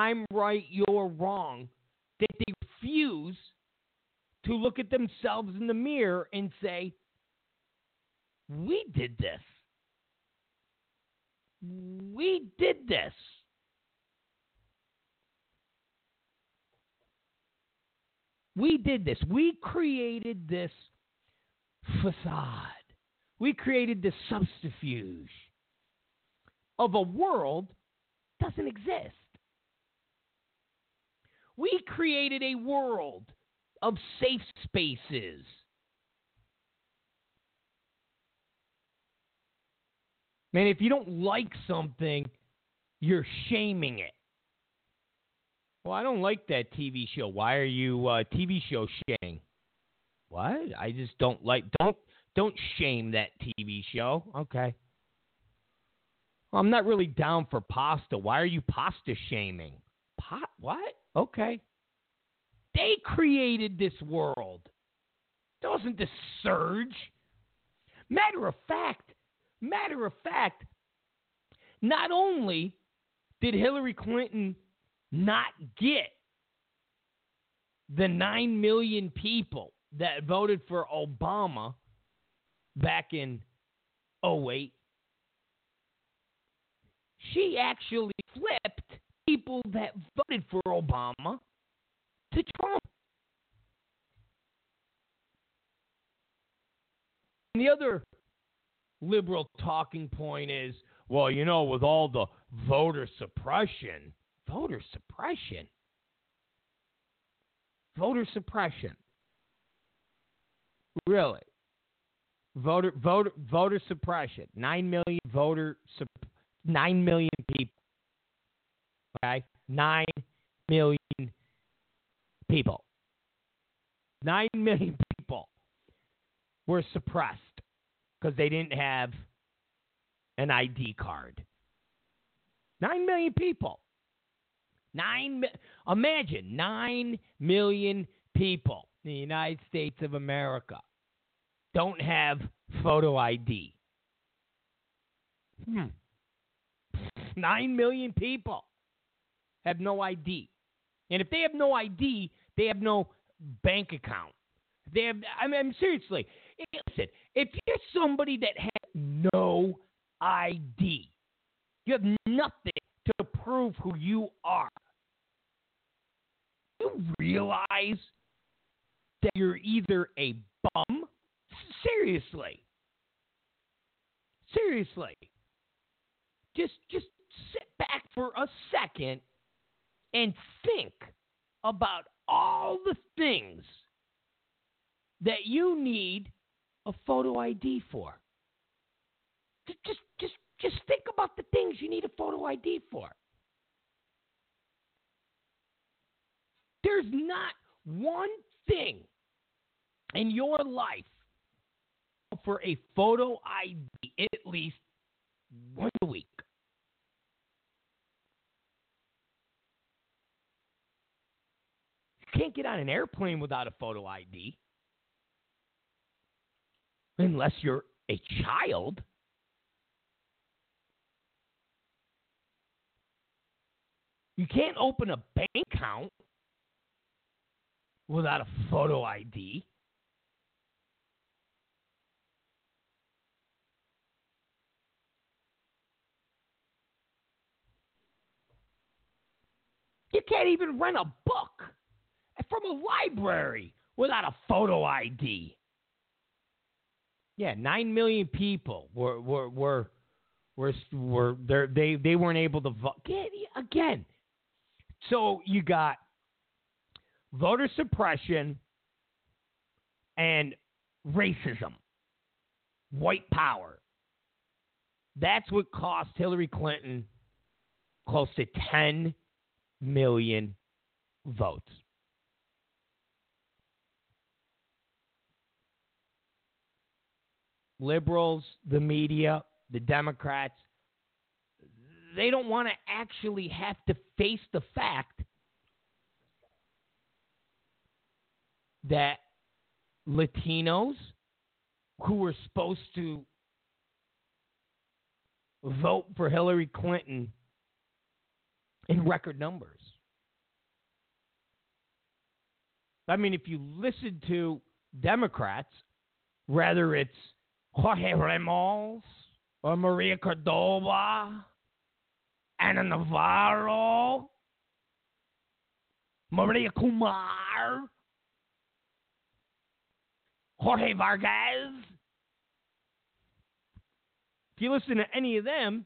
I'm right, you're wrong, that they refuse to look at themselves in the mirror and say, we did this. We did this. We did this. We created this facade. We created this subterfuge of a world that doesn't exist. We created a world of safe spaces. Man, if you don't like something, you're shaming it. Well, I don't like that TV show. Why are you TV show shaming? What? I just don't like. Don't shame that TV show. Okay. Well, I'm not really down for pasta. Why are you pasta shaming? What? Okay. They created this world. There wasn't this surge. Matter of fact, not only did Hillary Clinton not get the 9 million people that voted for Obama back in 08, she actually flipped people that voted for Obama to Trump. And the other liberal talking point is, well, you know, with all the voter suppression. Really? Voter suppression. 9 million 9 million people. Okay? 9 million people. 9 million people were suppressed because they didn't have an ID card. 9 million people. Imagine 9 million people in the United States of America don't have photo ID. 9 million people have no ID. And if they have no ID, they have no bank account. They have, I mean, seriously. Listen, if you're somebody that has no ID, you have nothing to prove who you are. You realize that you're either a bum? Seriously. Just sit back for a second and think about all the things that you need a photo ID for. Just think about the things you need a photo ID for. There's not one thing in your life for a photo ID at least once a week. You can't get on an airplane without a photo ID. Unless you're a child. You can't open a bank account without a photo ID. You can't even rent a book from a library without a photo ID. Yeah, 9 million people were weren't able to vote again. So you got voter suppression and racism, white power. That's what cost Hillary Clinton close to 10 million votes. Liberals, the media, the Democrats, they don't want to actually have to face the fact that Latinos who were supposed to vote for Hillary Clinton in record numbers. I mean, if you listen to Democrats, whether it's Jorge Ramos or Maria Cordova, Ana Navarro, Maria Kumar, Jorge Vargas. If you listen to any of them,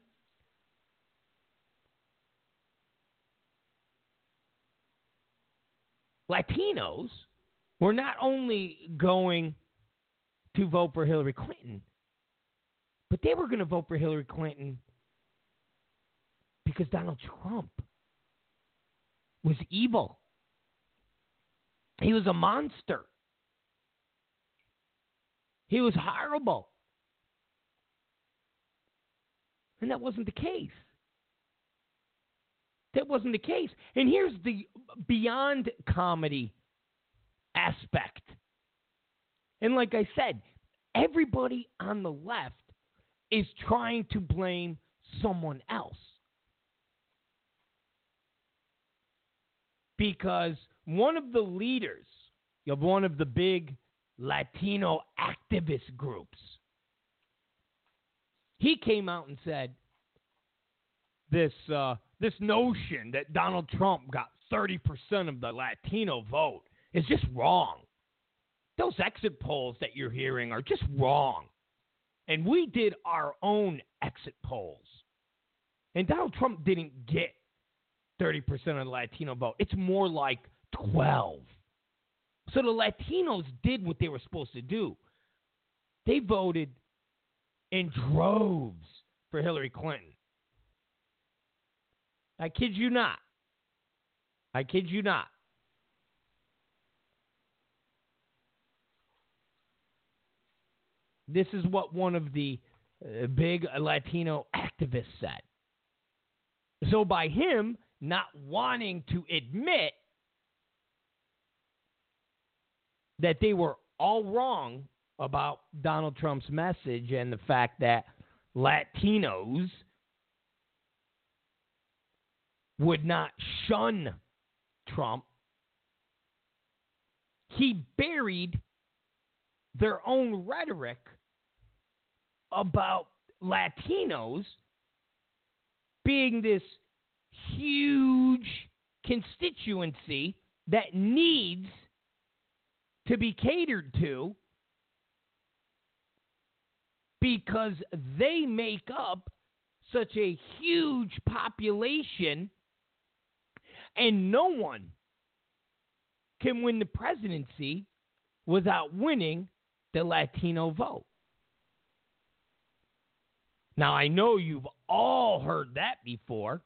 Latinos were not only going to vote for Hillary Clinton, but they were going to vote for Hillary Clinton because Donald Trump was evil. He was a monster. He was horrible. And that wasn't the case. That wasn't the case. And here's the beyond comedy aspect. And like I said, everybody on the left is trying to blame someone else. Because one of the leaders of one of the big Latino activist groups, he came out and said this notion that Donald Trump got 30% of the Latino vote is just wrong. Those exit polls that you're hearing are just wrong. And we did our own exit polls. And Donald Trump didn't get 30% of the Latino vote. It's more like 12%. So the Latinos did what they were supposed to do. They voted in droves for Hillary Clinton. I kid you not. I kid you not. This is what one of the big Latino activists said. So by him not wanting to admit that they were all wrong about Donald Trump's message and the fact that Latinos would not shun Trump, he buried their own rhetoric about Latinos being this huge constituency that needs to be catered to because they make up such a huge population and no one can win the presidency without winning the Latino vote. Now, I know you've all heard that before.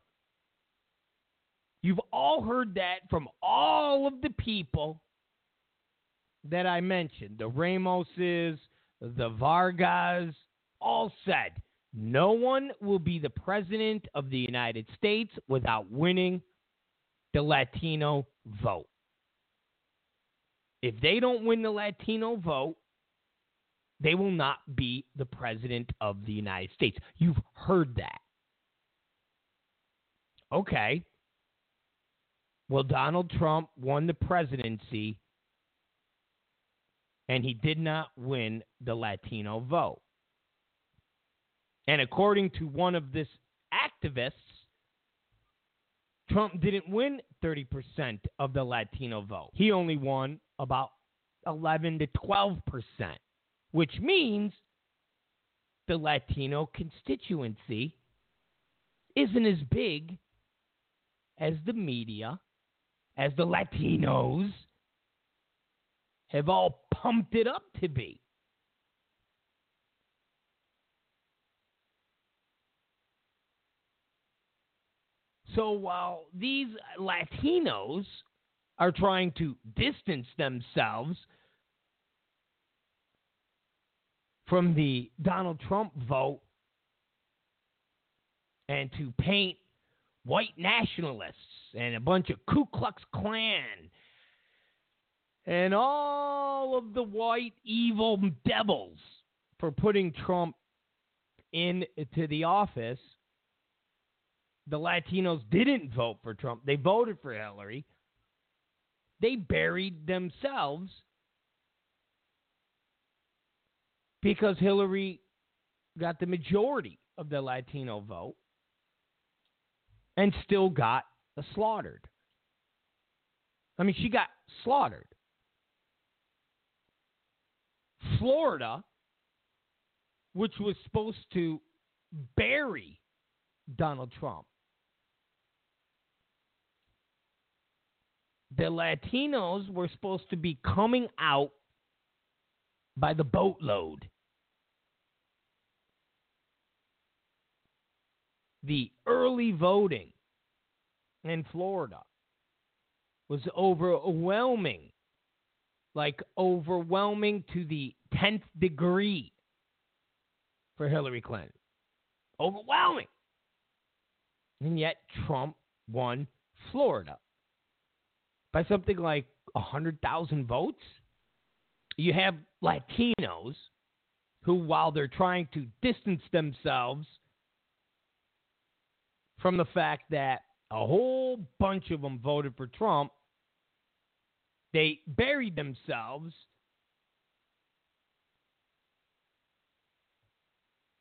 You've all heard that from all of the people that I mentioned, the Ramoses, the Vargas, all said, no one will be the president of the United States without winning the Latino vote. If they don't win the Latino vote, they will not be the president of the United States. You've heard that. Okay. Well, Donald Trump won the presidency, and he did not win the Latino vote. And according to one of this activists, Trump didn't win 30% of the Latino vote. He only won about 11 to 12%, which means the Latino constituency isn't as big as the media, as the Latinos have all pumped it up to be. So while these Latinos are trying to distance themselves from the Donald Trump vote and to paint white nationalists and a bunch of Ku Klux Klan and all of the white evil devils for putting Trump into the office, the Latinos didn't vote for Trump. They voted for Hillary. They buried themselves because Hillary got the majority of the Latino vote and still got slaughtered. I mean, she got slaughtered. Florida, which was supposed to bury Donald Trump. The Latinos were supposed to be coming out by the boatload. The early voting in Florida was overwhelming, like overwhelming to the 10th degree for Hillary Clinton. Overwhelming. And yet Trump won Florida by something like 100,000 votes. You have Latinos who, while they're trying to distance themselves from the fact that a whole bunch of them voted for Trump, they buried themselves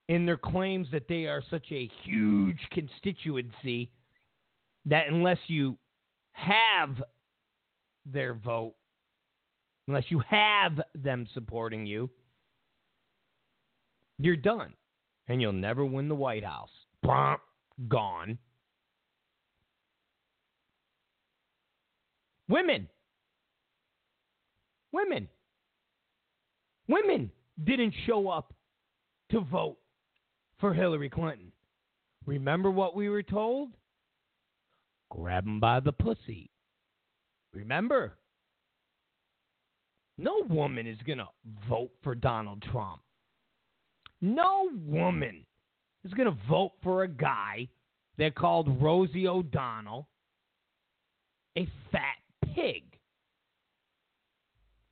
in their claims that they are such a huge constituency that unless you have their vote, unless you have them supporting you, you're done. And you'll never win the White House. Blah, gone. Women didn't show up to vote for Hillary Clinton. Remember what we were told? Grab them by the pussy. Remember? No woman is going to vote for Donald Trump. No woman is going to vote for a guy that called Rosie O'Donnell a fat pig.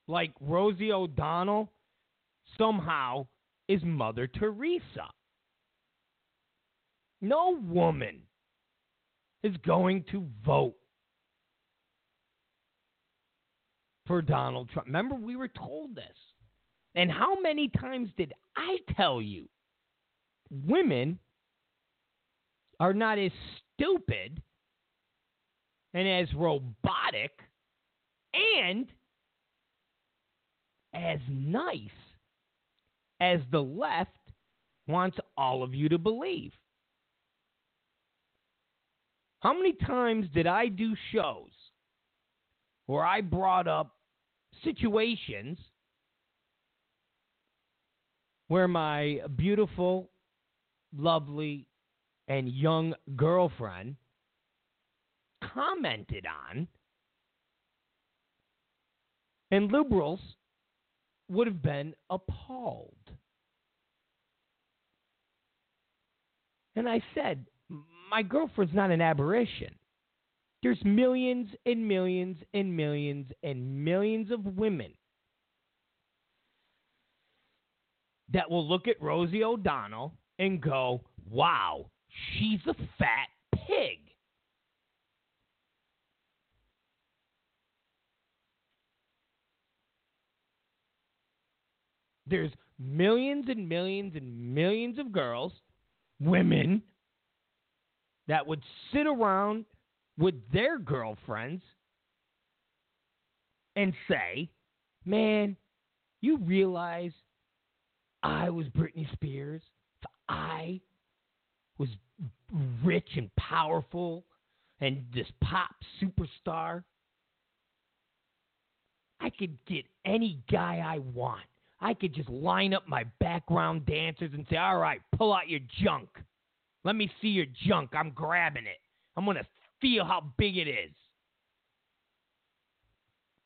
Like Rosie O'Donnell somehow is Mother Teresa. No woman is going to vote for Donald Trump. Remember, we were told this. And how many times did I tell you women are not as stupid and as robotic and as nice as the left wants all of you to believe? How many times did I do shows where I brought up situations where my beautiful, lovely, and young girlfriend commented on, and liberals would have been appalled? And I said, my girlfriend's not an aberration. There's millions and millions and millions and millions of women that will look at Rosie O'Donnell and go, wow, she's a fat pig. There's millions and millions and millions of girls, women, that would sit around with their girlfriends and say, man, you realize I was Britney Spears, if I was rich and powerful and this pop superstar, I could get any guy I want. I could just line up my background dancers and say, all right, pull out your junk. Let me see your junk. I'm grabbing it. I'm going to feel how big it is.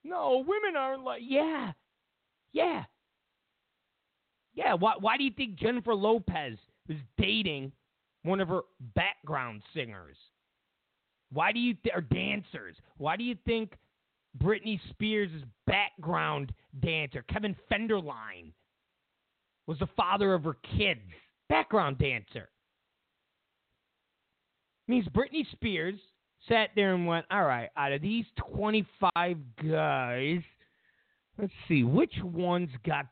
No, women aren't like, yeah. Why do you think Jennifer Lopez is dating one of her background singers? Why do you or dancers? Why do you think Britney Spears' background dancer, Kevin Federline, was the father of her kids? Background dancer. Means Britney Spears sat there and went, all right, out of these 25 guys, let's see which one's got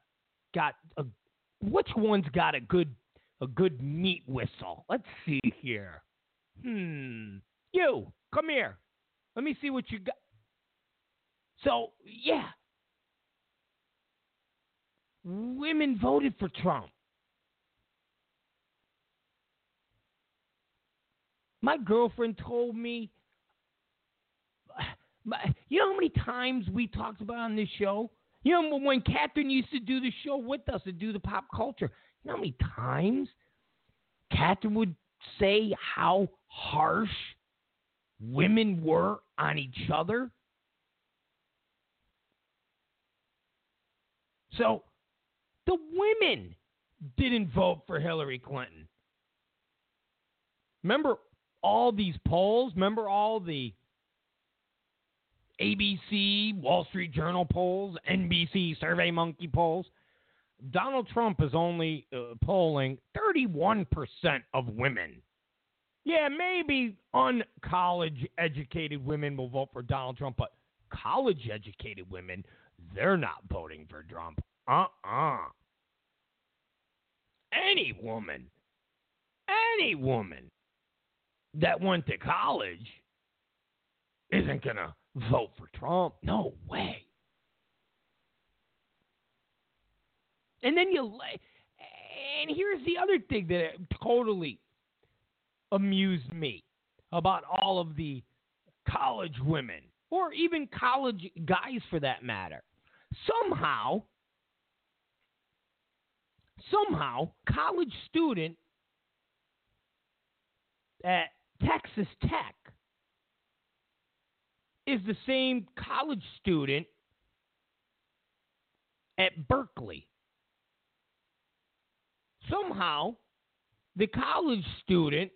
a good meat whistle. Let's see here. You, come here. Let me see what you got. So, yeah. Women voted for Trump. My girlfriend told me, you know how many times we talked about on this show? You know, when Catherine used to do the show with us and do the pop culture, you know how many times Catherine would say how harsh women were on each other? So, the women didn't vote for Hillary Clinton. Remember all these polls? Remember all the ABC, Wall Street Journal polls, NBC, SurveyMonkey polls? Donald Trump is only polling 31% of women. Yeah, maybe uncollege-educated women will vote for Donald Trump, but college-educated women, they're not voting for Trump. Any woman that went to college isn't going to vote for Trump. No way. And then and here's the other thing that totally amused me about all of the college women, or even college guys for that matter. Somehow, college student at Texas Tech is the same college student at Berkeley. Somehow, the college student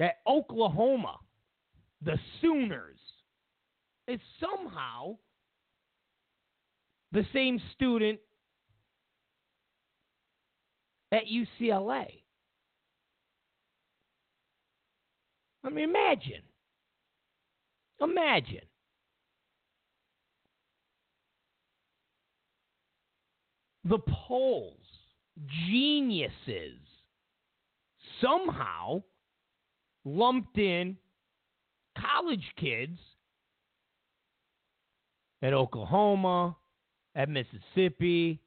at Oklahoma, the Sooners, is somehow the same student at UCLA. I mean, imagine. The polls, geniuses, somehow lumped in college kids at Oklahoma, at Mississippi,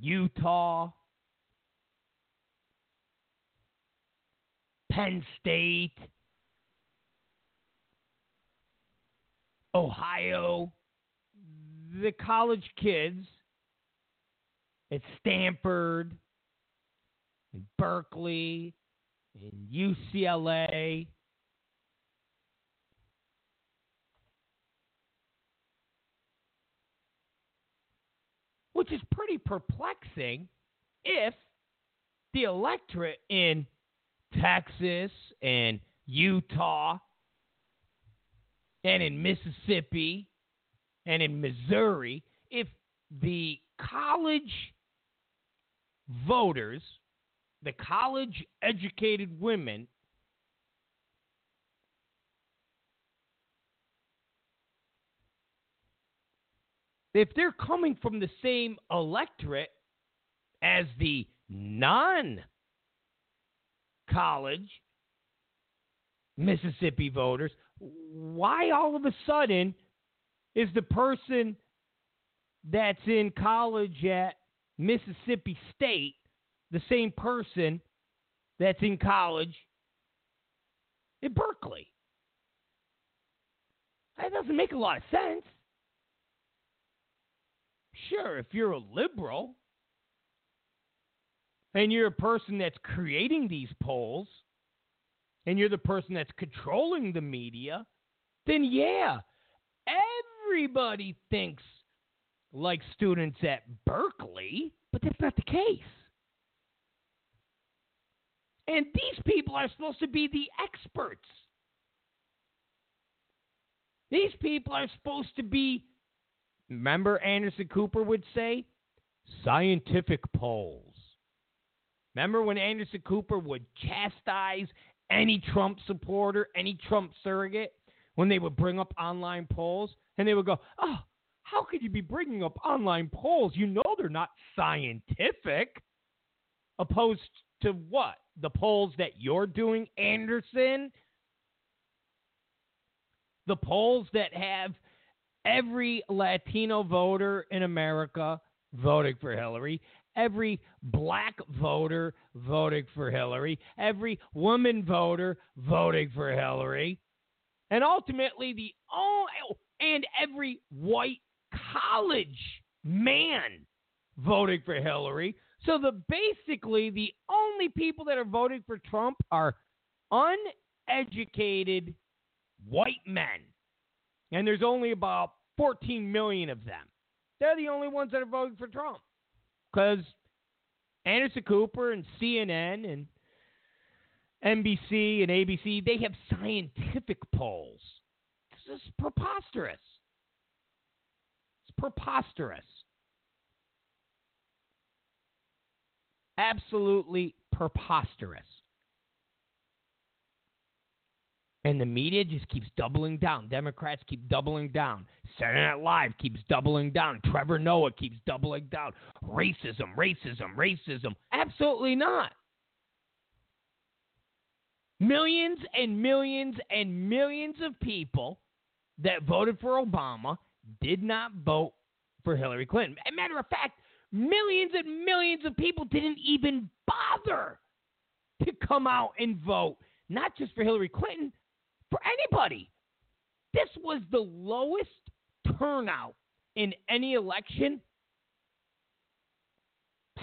Utah, Penn State, Ohio, the college kids at Stanford, and Berkeley, and UCLA. Which is pretty perplexing if the electorate in Texas and Utah and in Mississippi and in Missouri, if the college voters, the college-educated women, if they're coming from the same electorate as the non-college Mississippi voters, why all of a sudden is the person that's in college at Mississippi State the same person that's in college at Berkeley? That doesn't make a lot of sense. Sure, if you're a liberal and you're a person that's creating these polls, and you're the person that's controlling the media, then yeah, everybody thinks like students at Berkeley, but that's not the case. And these people are supposed to be the experts. These people are supposed to be, remember Anderson Cooper would say, scientific polls. Remember when Anderson Cooper would chastise any Trump supporter, any Trump surrogate, when they would bring up online polls? And they would go, oh, how could you be bringing up online polls? You know they're not scientific. Opposed to what? The polls that you're doing, Anderson? The polls that have every Latino voter in America voting for Hillary, every black voter voting for Hillary, every woman voter voting for Hillary, and ultimately the and every white college man voting for Hillary. So basically the only people that are voting for Trump are uneducated white men, and there's only about 14 million of them. They're the only ones that are voting for Trump, because Anderson Cooper and CNN and NBC and ABC, they have scientific polls. This is preposterous. It's preposterous. Absolutely preposterous. And the media just keeps doubling down. Democrats keep doubling down. Saturday Night Live keeps doubling down. Trevor Noah keeps doubling down. Racism, racism, racism. Absolutely not. Millions and millions and millions of people that voted for Obama did not vote for Hillary Clinton. As a matter of fact, millions and millions of people didn't even bother to come out and vote, not just for Hillary Clinton, for anybody. This was the lowest turnout in any election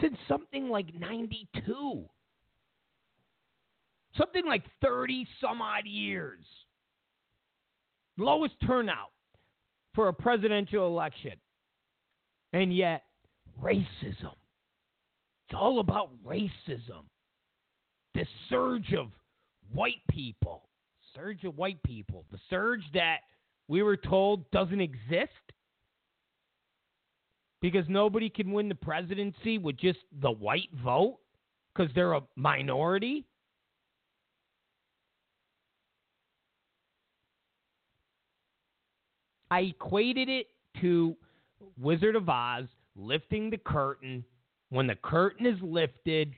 since something like 92. Something like 30 some odd years. Lowest turnout for a presidential election. And yet, racism. It's all about racism. The surge of white people. Surge of white people. The surge that we were told doesn't exist because nobody can win the presidency with just the white vote because they're a minority. I equated it to Wizard of Oz lifting the curtain. When the curtain is lifted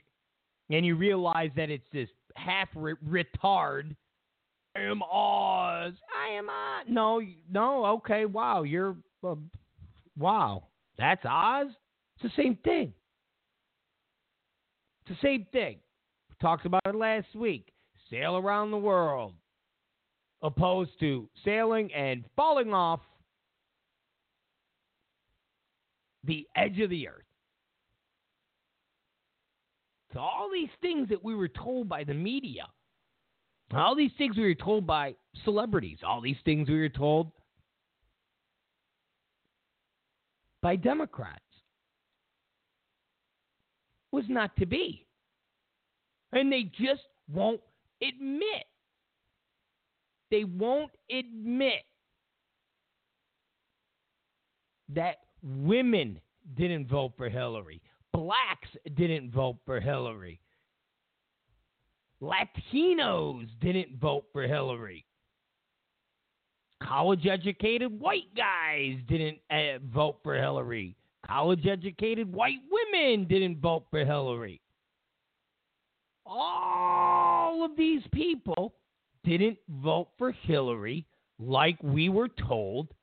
and you realize that it's this half retard, I am Oz. I am Oz. No, okay, wow. You're, wow. That's Oz? It's the same thing. It's the same thing. We talked about it last week. Sail around the world. Opposed to sailing and falling off the edge of the earth. So all these things that we were told by the media, all these things we were told by celebrities, all these things we were told by Democrats was not to be. And they just won't admit. They won't admit that women didn't vote for Hillary. Blacks didn't vote for Hillary. Latinos didn't vote for Hillary. College-educated white guys didn't vote for Hillary. College-educated white women didn't vote for Hillary. All of these people didn't vote for Hillary like we were told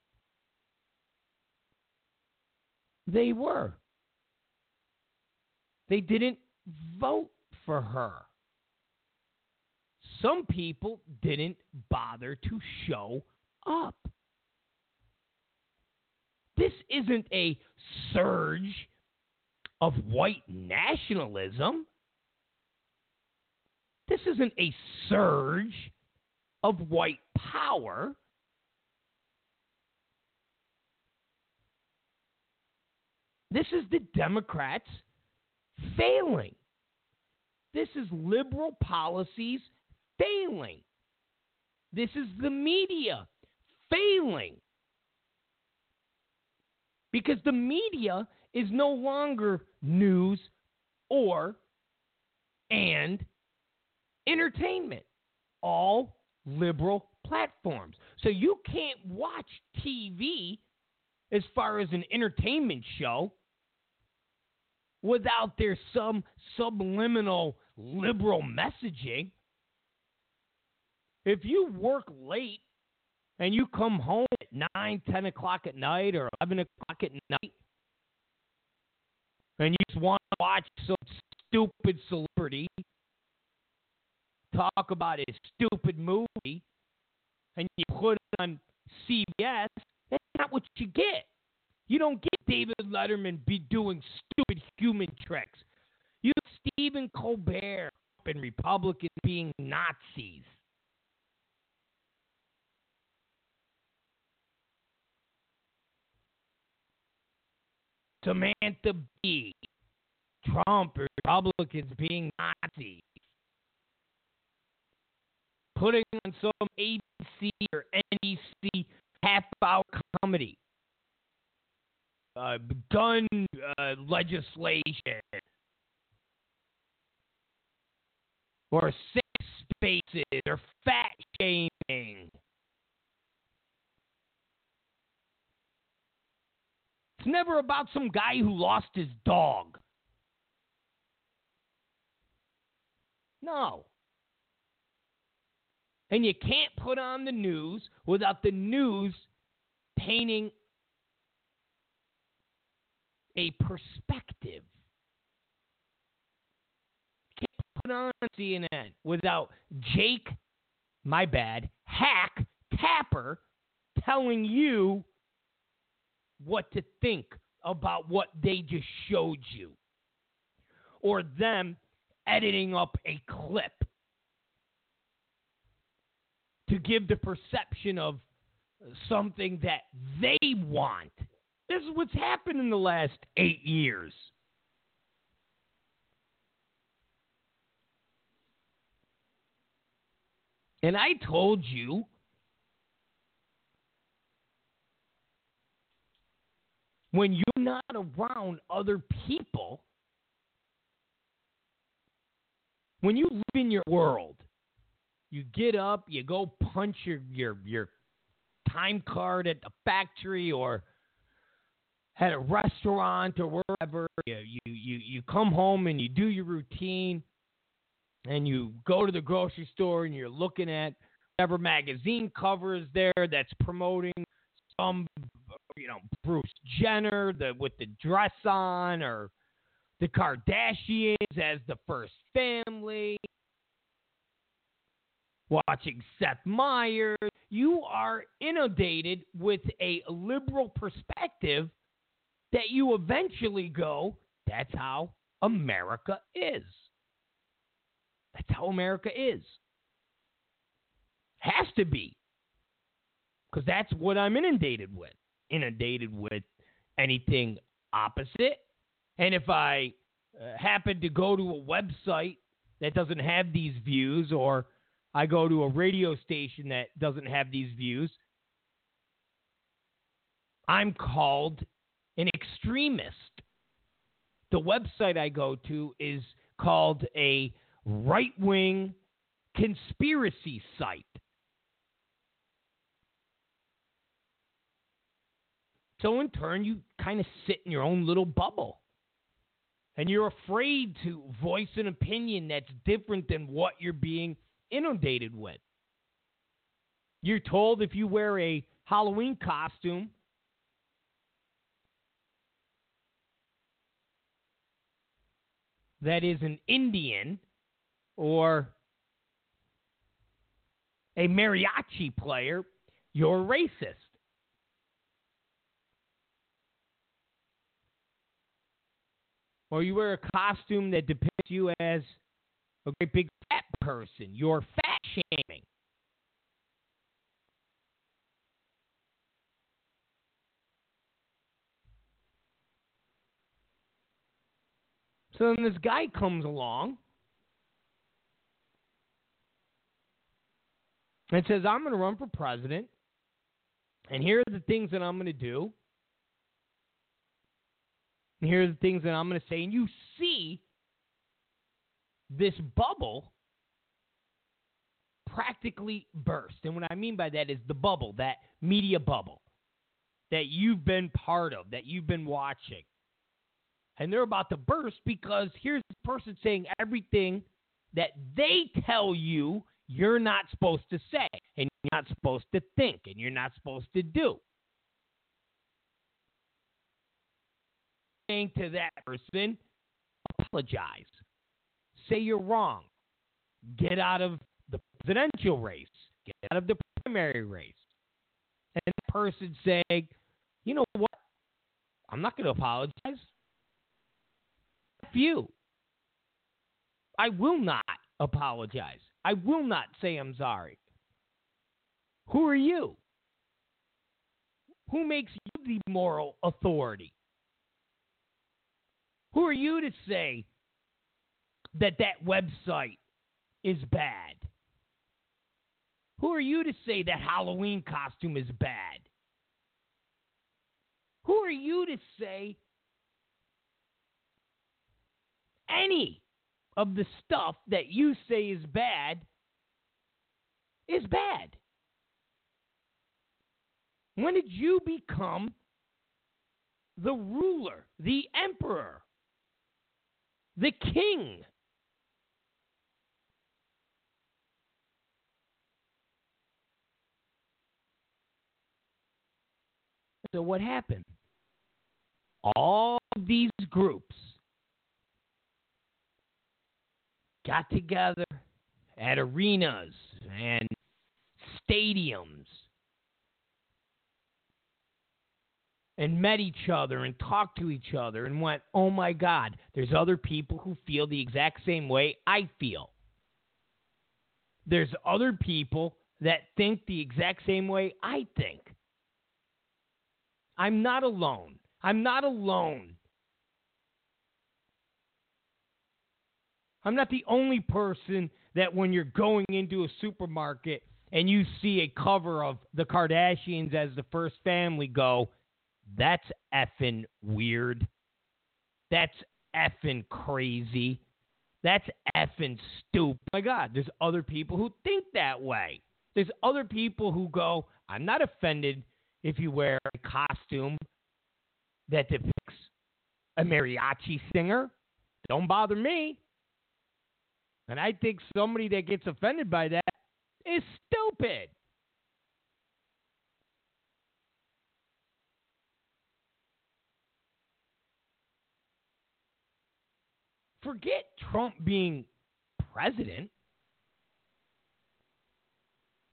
they were. They didn't vote for her. Some people didn't bother to show up. This isn't a surge of white nationalism. This isn't a surge of white power. This is the Democrats failing. This is liberal policies failing. This is the media failing. Because the media is no longer news or and entertainment. All liberal platforms. So you can't watch TV as far as an entertainment show without there's some subliminal liberal messaging. If you work late and you come home at 9, 10 o'clock at night or 11 o'clock at night, and you just want to watch some stupid celebrity talk about his stupid movie, and you put it on CBS, that's not what you get. You don't get David Letterman be doing stupid human tricks. You have Stephen Colbert and Republicans being Nazis. Samantha Bee, Trump and Republicans being Nazis. Putting on some ABC or NBC half-hour comedy. Gun legislation. Or safe spaces or fat shaming. It's never about some guy who lost his dog. No. And you can't put on the news without the news painting a perspective. You can't put on CNN without Jake, my bad, Hack Tapper telling you what to think about what they just showed you. Or them editing up a clip to give the perception of something that they want. This is what's happened in the last 8 years. And I told you when you're not around other people, when you live in your world, you get up, you go punch your time card at the factory or at a restaurant or wherever. You come home and you do your routine and you go to the grocery store and you're looking at whatever magazine cover is there that's promoting some, Bruce Jenner with the dress on or the Kardashians as the first family. Watching Seth Meyers, you are inundated with a liberal perspective that you eventually go, that's how America is. That's how America is. Has to be. Because that's what I'm inundated with. Inundated with anything opposite. And if I happen to go to a website that doesn't have these views or I go to a radio station that doesn't have these views, I'm called an extremist. The website I go to is called a right-wing conspiracy site. So in turn, you kind of sit in your own little bubble. And you're afraid to voice an opinion that's different than what you're being inundated with. You're told if you wear a Halloween costume that is an Indian or a mariachi player, you're a racist. Or you wear a costume that depicts you as a great big fat person. You're fat shaming. So then this guy comes along and says, I'm going to run for president, and here are the things that I'm going to do, and here are the things that I'm going to say. And you see this bubble practically burst. And what I mean by that is the bubble, that media bubble that you've been part of, that you've been watching. And they're about to burst because here's this person saying everything that they tell you you're not supposed to say, and you're not supposed to think, and you're not supposed to do. Saying to that person, apologize. Say you're wrong. Get out of the presidential race. Get out of the primary race. And that person saying, you know what? I'm not going to apologize. You. I will not apologize. I will not say I'm sorry. Who are you? Who makes you the moral authority? Who are you to say that that website is bad? Who are you to say that Halloween costume is bad? Who are you to say any of the stuff that you say is bad is bad? When did you become the ruler, the emperor, the king? So what happened? All of these groups got together at arenas and stadiums and met each other and talked to each other and went, oh my God, there's other people who feel the exact same way I feel. There's other people that think the exact same way I think. I'm not alone. I'm not alone. I'm not the only person that when you're going into a supermarket and you see a cover of the Kardashians as the first family go, that's effing weird. That's effing crazy. That's effing stupid. Oh my God, there's other people who think that way. There's other people who go, I'm not offended if you wear a costume that depicts a mariachi singer. Don't bother me. And I think somebody that gets offended by that is stupid. Forget Trump being president.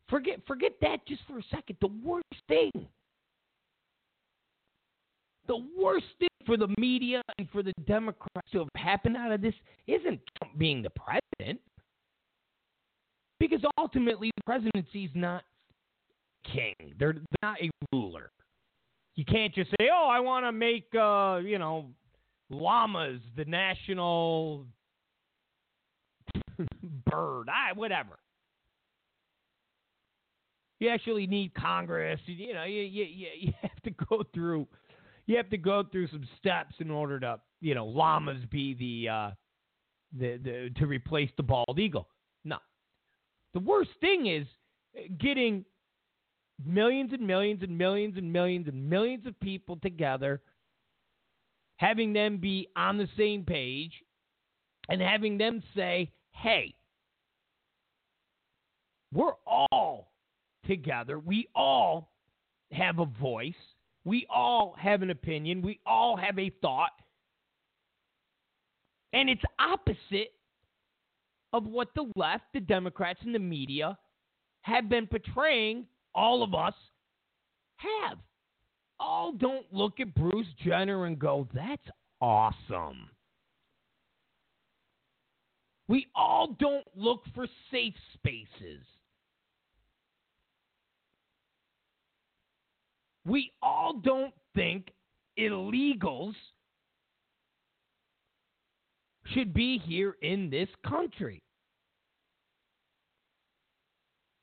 Forget that just for a second. The worst thing for the media and for the Democrats to have happened out of this isn't Trump being the president. Because ultimately, the presidency is not king. They're not a ruler. You can't just say, oh, I want to make, llamas the national bird. Whatever. You actually need Congress. You have to go through... You have to go through some steps in order to, llamas be the to replace the bald eagle. No. The worst thing is getting millions and millions and millions and millions and millions of people together, having them be on the same page, and having them say, hey, we're all together. We all have a voice. We all have an opinion. We all have a thought. And it's opposite of what the left, the Democrats, and the media have been portraying all of us have. All don't look at Bruce Jenner and go, that's awesome. We all don't look for safe spaces. We all don't think illegals should be here in this country.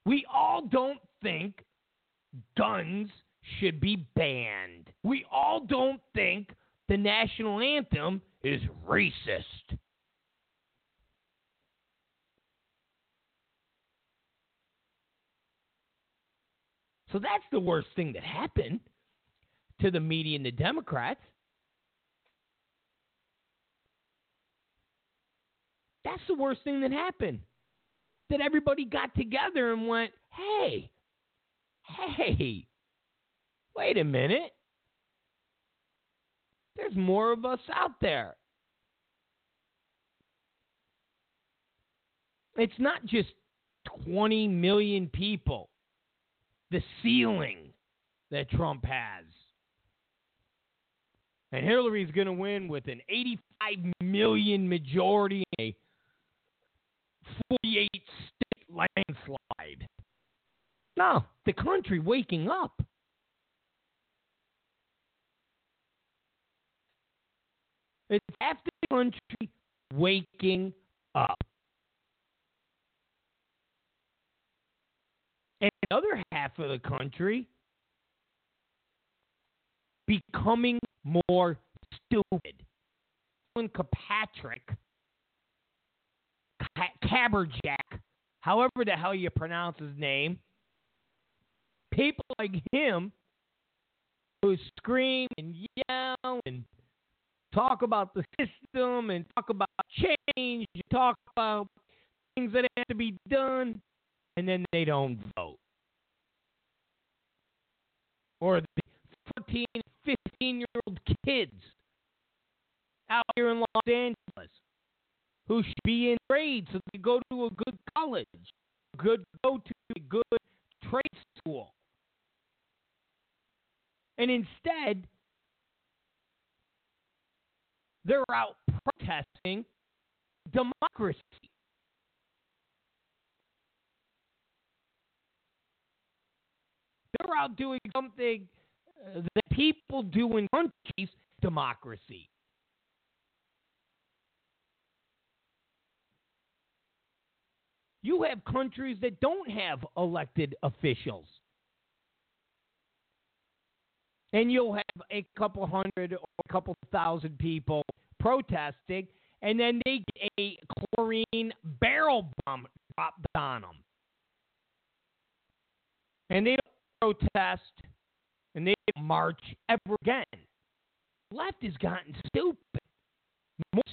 We all don't think guns should be banned. We all don't think the national anthem is racist. So that's the worst thing that happened to the media and the Democrats. That's the worst thing that happened. That everybody got together and went, hey, wait a minute. There's more of us out there. It's not just 20 million people. The ceiling that Trump has. And Hillary's going to win with an 85 million majority in a 48-state landslide. No, the country waking up. It's after the country waking up. And the other half of the country becoming more stupid. Alan Kirkpatrick, Caberjack, however the hell you pronounce his name, people like him who scream and yell and talk about the system and talk about change, and talk about things that have to be done. And then they don't vote. Or the 14 and 15-year-old kids out here in Los Angeles who should be in trade so they go to a good college, go to a good trade school. And instead, they're out protesting democracy. They're out doing something that people do in countries, democracy. You have countries that don't have elected officials. And you'll have a couple hundred or a couple thousand people protesting, and then they get a chlorine barrel bomb dropped on them. And they don't protest, and they don't march ever again. Left has gotten stupid. More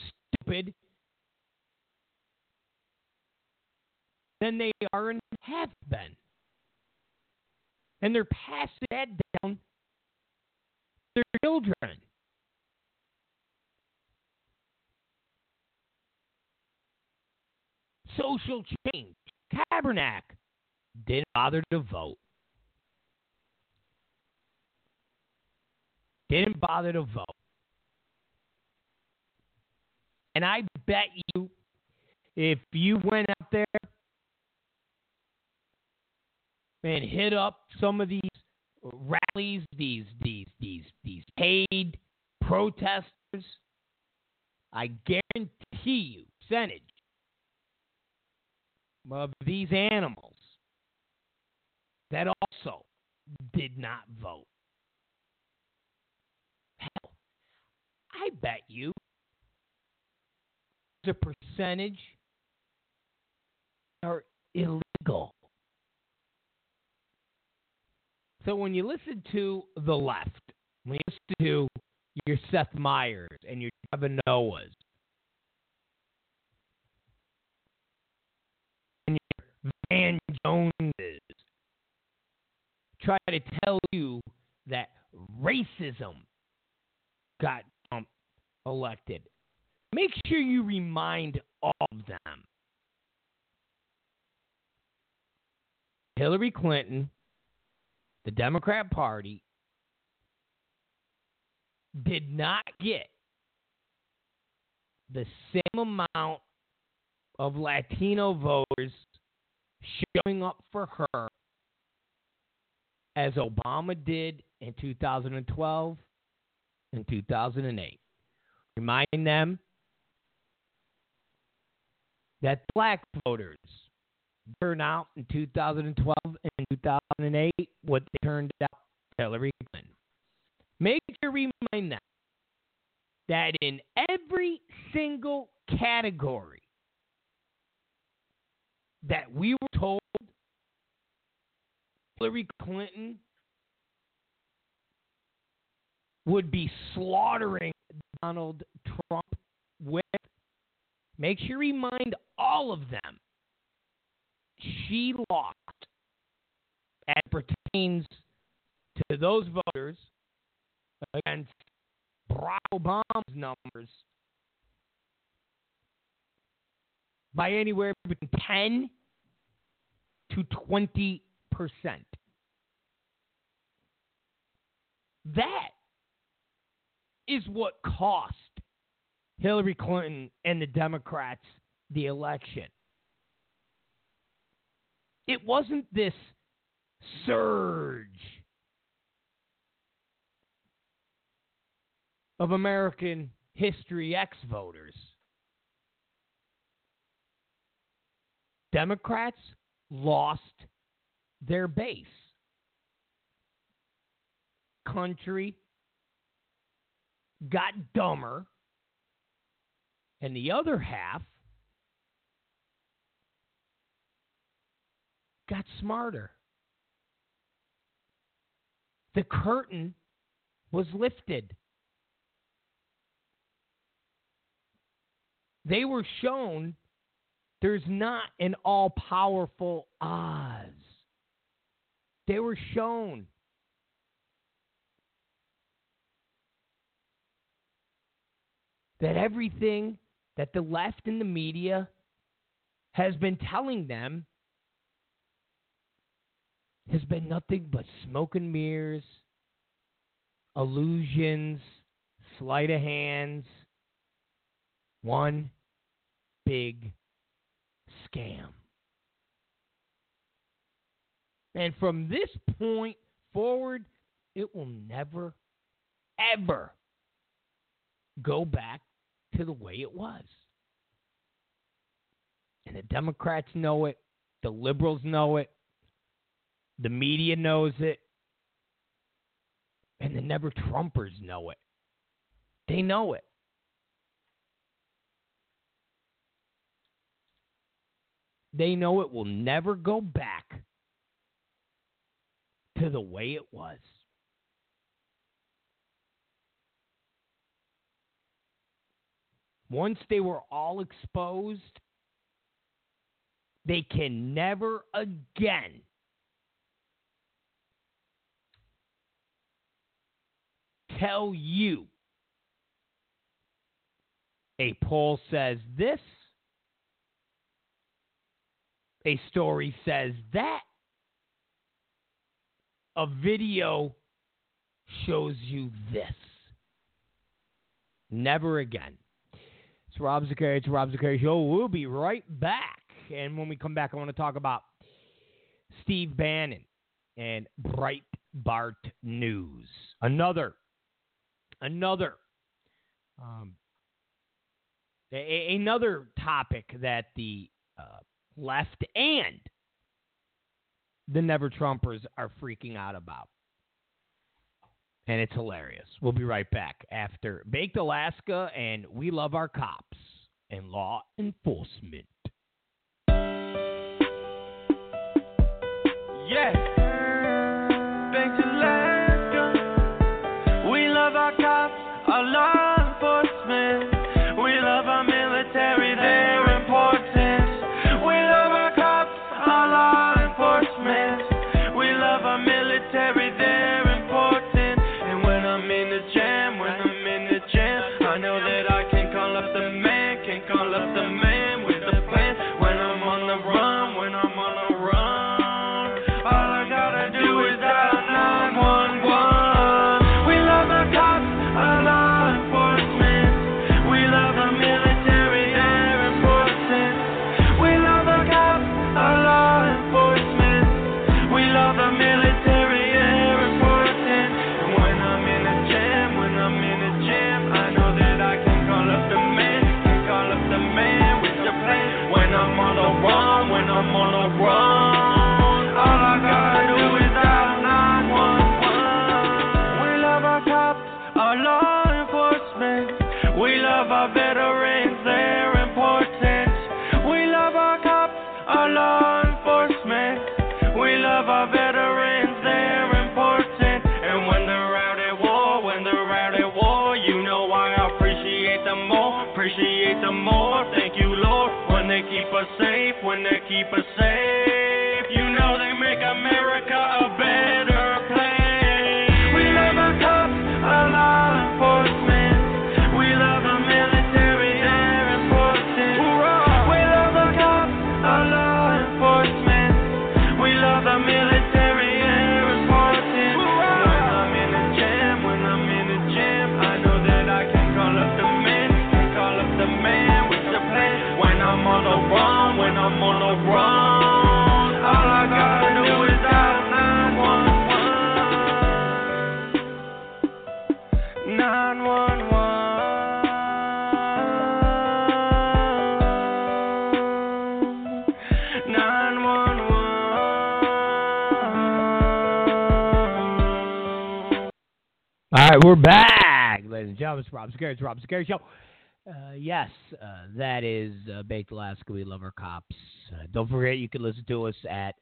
stupid than they are and have been. And they're passing that down to their children. Social change. Kaepernick didn't bother to vote. Didn't bother to vote. And I bet you, if you went out there and hit up some of these rallies, these paid protesters, I guarantee you, percentage of these animals that also did not vote. I bet you there's a percentage that are illegal. So when you listen to the left, when you listen to your Seth Meyers and your Trevor Noahs and your Van Joneses try to tell you that racism got Trump elected, make sure you remind all of them. Hillary Clinton, the Democrat Party, did not get the same amount of Latino voters showing up for her as Obama did in 2012 and 2008. Reminding them that black voters turned out in 2012 and 2008 what they turned out for Hillary Clinton. Make sure you remind them that in every single category that we were told Hillary Clinton would be slaughtering Donald Trump with, make sure you remind all of them she lost as pertains to those voters against Barack Obama's numbers by anywhere between 10 to 20%. That is what cost Hillary Clinton and the Democrats the election. It wasn't this surge of American History X voters. Democrats lost their base. Country got dumber, and the other half got smarter. The curtain was lifted. They were shown there's not an all-powerful Oz. They were shown that everything that the left and the media has been telling them has been nothing but smoke and mirrors, illusions, sleight of hands, one big scam. And from this point forward, it will never, ever go back to the way it was. And the Democrats know it. The liberals know it. The media knows it. And the never Trumpers know it. They know it. They know it will never go back to the way it was. Once they were all exposed, they can never again tell you a poll says this, a story says that, a video shows you this. Never again. It's Rob Zicari. It's Rob Zicari Show. We'll be right back. And when we come back, I want to talk about Steve Bannon and Breitbart News. Another topic that the left and the Never Trumpers are freaking out about. And it's hilarious. We'll be right back after Baked Alaska and We Love Our Cops and Law Enforcement. Yes. Baked Alaska. We love our cops, our law enforcement. We love our military, they're important. We love our cops, our law enforcement. We love our military, they're I know that I can call up the man with the plan. I'm on the run, when I'm on the run, all I gotta do is dial 911. We love our cops, our law enforcement. We love our veterans, they're important. We love our cops, our law enforcement. We love our veterans, they're important. And when they're out at war, you know I appreciate them more, Thank you, Lord, when they keep us safe, You know they make America a better place. We love our cops, our law enforcement. We love our military, they're important. We love our cops, our law enforcement. We love our military, they're important. When I'm in the gym, I know that I can call up the men, with the plan. When I'm on the run, all I gotta do is dial 911. 911. All right, we're back, ladies and gentlemen. It's Rob Zicari. It's Rob Zicari Show. Yes, that is Baked Alaska. We love our cops. Don't forget, you can listen to us at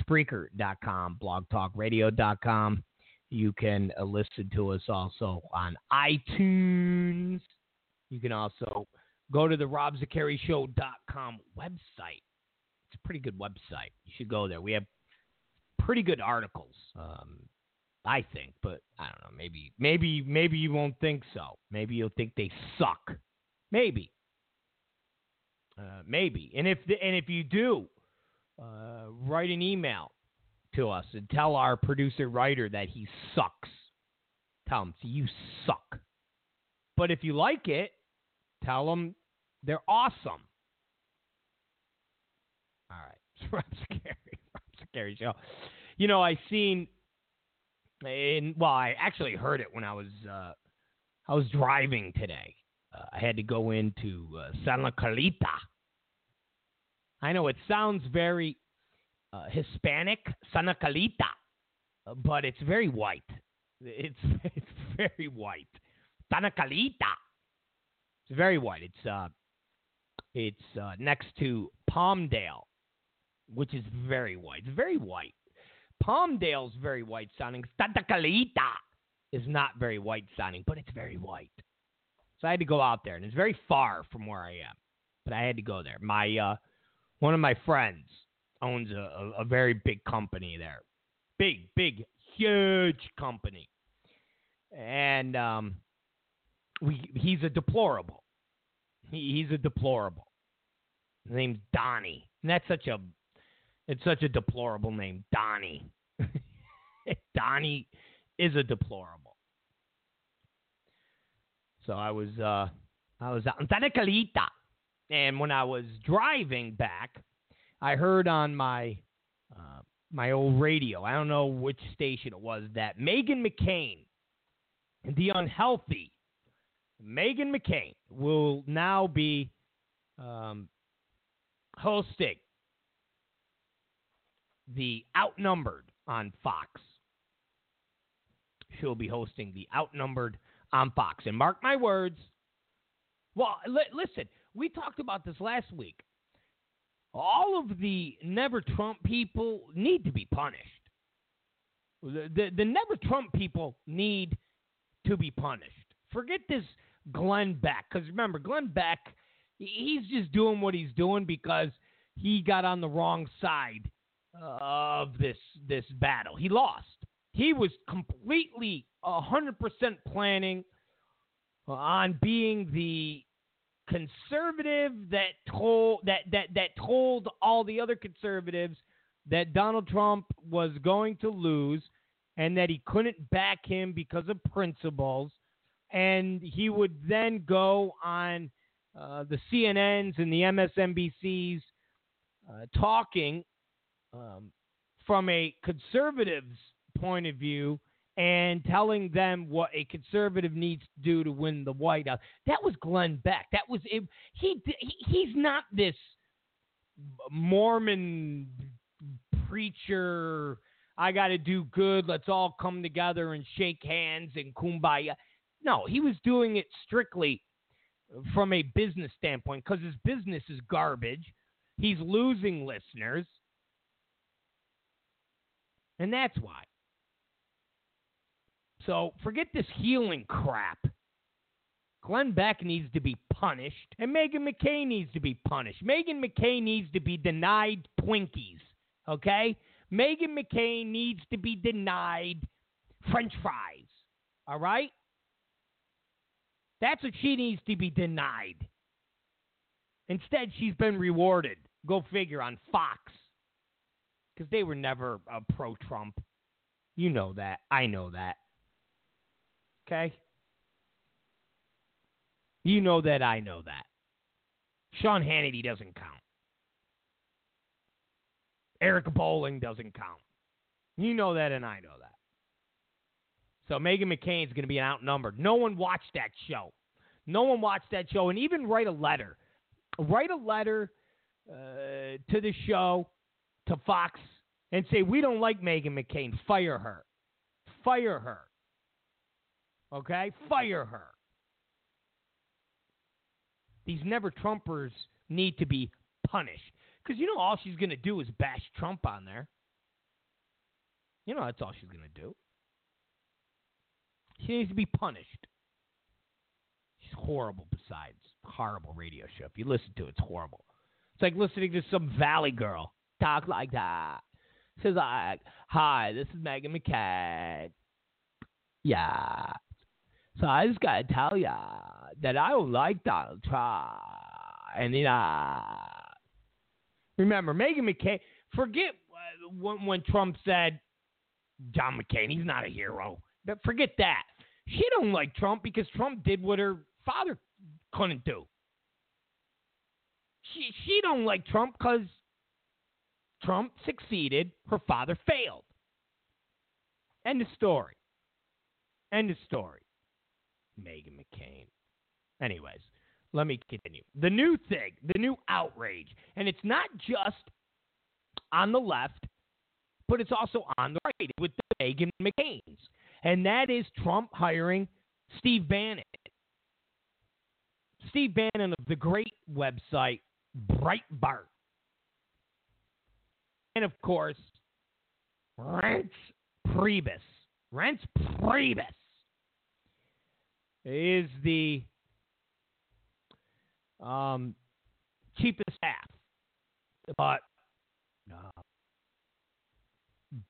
Spreaker.com, blogtalkradio.com. You can listen to us also on iTunes. You can also go to the RobZicariShow.com website. It's a pretty good website. You should go there. We have pretty good articles, I think, but I don't know. Maybe you won't think so. Maybe you'll think they suck. Maybe. And if you do, write an email to us and tell our producer writer that he sucks. Tell him, you suck. But if you like it, tell him they're awesome. All right. It's Rob Zicari Show. You know, I actually heard it when I was driving today. I had to go into San La Calita. I know it sounds very Hispanic, San La Calita, but it's very white. It's very white. San La Calita. It's very white. It's next to Palmdale, which is very white. It's very white. Palmdale's very white sounding. Santa Calita is not very white sounding, but it's very white. So I had to go out there, and it's very far from where I am, but I had to go there. My one of my friends owns a very big company there, big, huge company, and he's a deplorable. He's a deplorable. His name's Donnie, and that's such a deplorable name, Donnie. Donnie is a deplorable. So I was out in Santa Calita, and when I was driving back, I heard on my my old radio, I don't know which station it was, that Meghan McCain, the unhealthy Meghan McCain, will now be hosting the Outnumbered on Fox. She'll be hosting the Outnumbered on Fox. And mark my words. Well, listen, we talked about this last week. All of the Never Trump people need to be punished. The Never Trump people need to be punished. Forget this Glenn Beck. Because remember, Glenn Beck, he's just doing what he's doing because he got on the wrong side of this battle. He lost. He was completely 100% planning on being the conservative that told all the other conservatives that Donald Trump was going to lose and that he couldn't back him because of principles, and he would then go on the CNNs and the MSNBCs talking from a conservative's point of view and telling them what a conservative needs to do to win the White House. That was Glenn Beck. That was it. He's not this Mormon preacher, I got to do good, let's all come together and shake hands and kumbaya. No, he was doing it strictly from a business standpoint because his business is garbage. He's losing listeners. And that's why. So forget this healing crap. Glenn Beck needs to be punished, and Meghan McCain needs to be punished. Meghan McCain needs to be denied Twinkies, okay? Meghan McCain needs to be denied French fries, all right? That's what she needs to be denied. Instead, she's been rewarded. Go figure, on Fox. Because they were never pro-Trump. You know that. I know that. Okay? You know that I know that. Sean Hannity doesn't count. Eric Bolling doesn't count. You know that and I know that. So Meghan McCain is going to be outnumbered. No one watched that show. No one watched that show. And even write a letter. Write a letter to the show, to Fox, and say, we don't like Meghan McCain. Fire her. Fire her. Okay? Fire her. These never-Trumpers need to be punished. Because you know all she's going to do is bash Trump on there. You know that's all she's going to do. She needs to be punished. She's horrible besides. Horrible radio show. If you listen to it, it's horrible. It's like listening to some valley girl talk like that. She's like, hi, this is Meghan McCain. Yeah. So I just got to tell ya that I don't like Donald Trump. And remember, Meghan McCain, forget when Trump said, John McCain, he's not a hero. But forget that. She don't like Trump because Trump did what her father couldn't do. She don't like Trump because Trump succeeded. Her father failed. End of story. End of story. Meghan McCain. Anyways, let me continue. The new thing, the new outrage, and it's not just on the left, but it's also on the right with the Meghan McCains. And that is Trump hiring Steve Bannon. Steve Bannon of the great website, Breitbart. And, of course, Reince Priebus. Reince Priebus is the chief of staff. But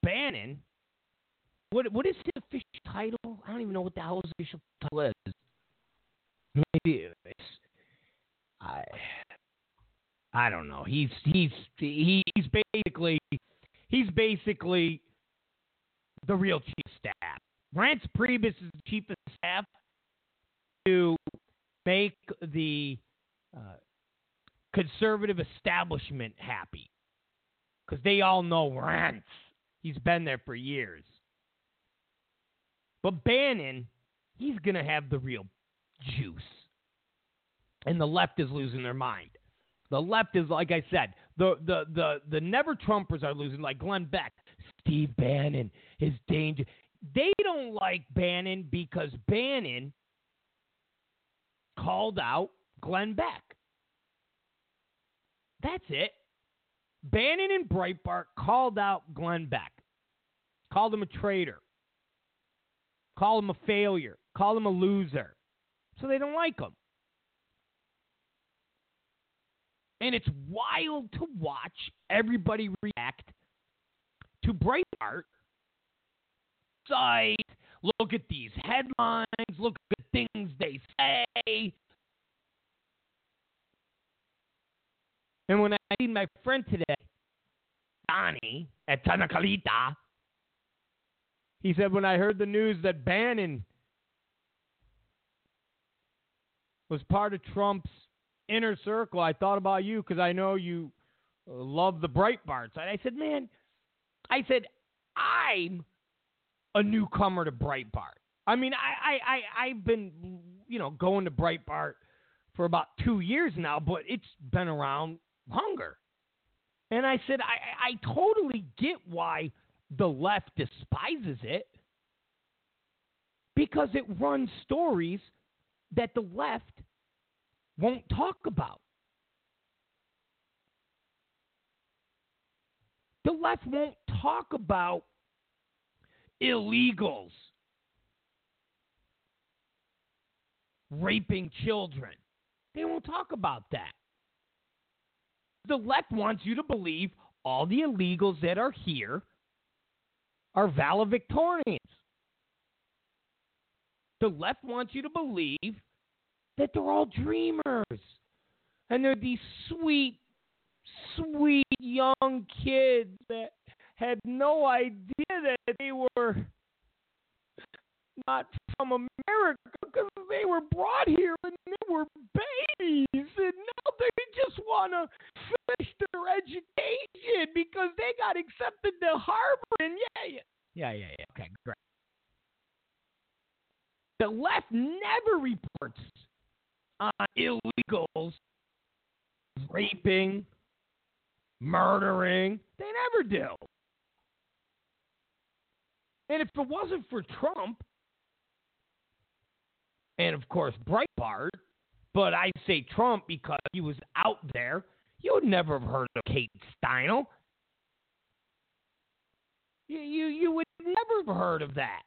Bannon... What is his official title? I don't even know what the hell his official title is. Maybe it's I don't know. He's basically the real chief of staff. Reince Priebus is the chief of staff to make the conservative establishment happy because they all know Reince. He's been there for years. But Bannon, he's going to have the real juice. And the left is losing their mind. The left is, like I said, the never-Trumpers are losing, like Glenn Beck. Steve Bannon is dangerous. They don't like Bannon because Bannon called out Glenn Beck. That's it. Bannon and Breitbart called out Glenn Beck. Called him a traitor. Call him a failure. Call him a loser. So they don't like him. And it's wild to watch everybody react to Breitbart. Sites, look at these headlines. Look at the things they say. And when I see my friend today, Donnie, at Tanakalita, he said, when I heard the news that Bannon was part of Trump's inner circle, I thought about you because I know you love the Breitbarts. And I said, man, I'm a newcomer to Breitbart. I mean, I've been, going to Breitbart for about 2 years now, but it's been around longer. And I said, I totally get why the left despises it, because it runs stories that the left won't talk about. The left won't talk about illegals raping children. They won't talk about that. The left wants you to believe all the illegals that are here are valedictorians. The left wants you to believe that they're all dreamers and they're these sweet, sweet young kids that had no idea that they were not from America because they were brought here when they were babies, and now they just want to finish their education because they got accepted to Harvard. And yeah. Okay, great. The left never reports on illegals raping, murdering. They never do. And if it wasn't for Trump, and of course Breitbart, but I say Trump because he was out there, you would never have heard of Kate Steinle. You would never have heard of that.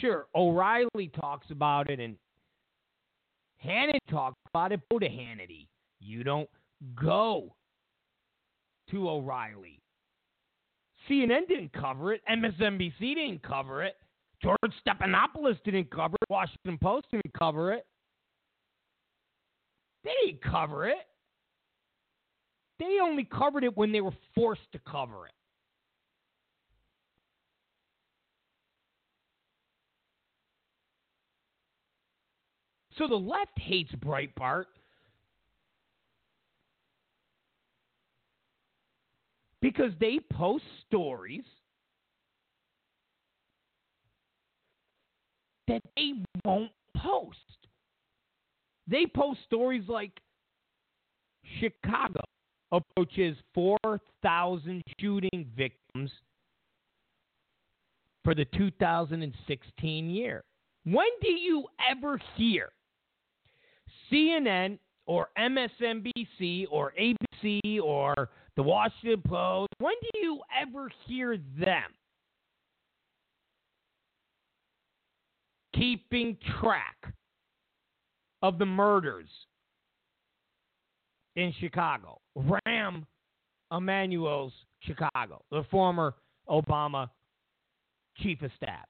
Sure, O'Reilly talks about it, and Hannity talks about it. Go to Hannity. You don't go to O'Reilly. CNN didn't cover it. MSNBC didn't cover it. George Stephanopoulos didn't cover it. Washington Post didn't cover it. They didn't cover it. They only covered it when they were forced to cover it. So the left hates Breitbart because they post stories that they won't post. They post stories like Chicago approaches 4,000 shooting victims for the 2016 year. When do you ever hear CNN or MSNBC or ABC or the Washington Post, when do you ever hear them keeping track of the murders in Chicago? Rahm Emanuel's Chicago, the former Obama chief of staff.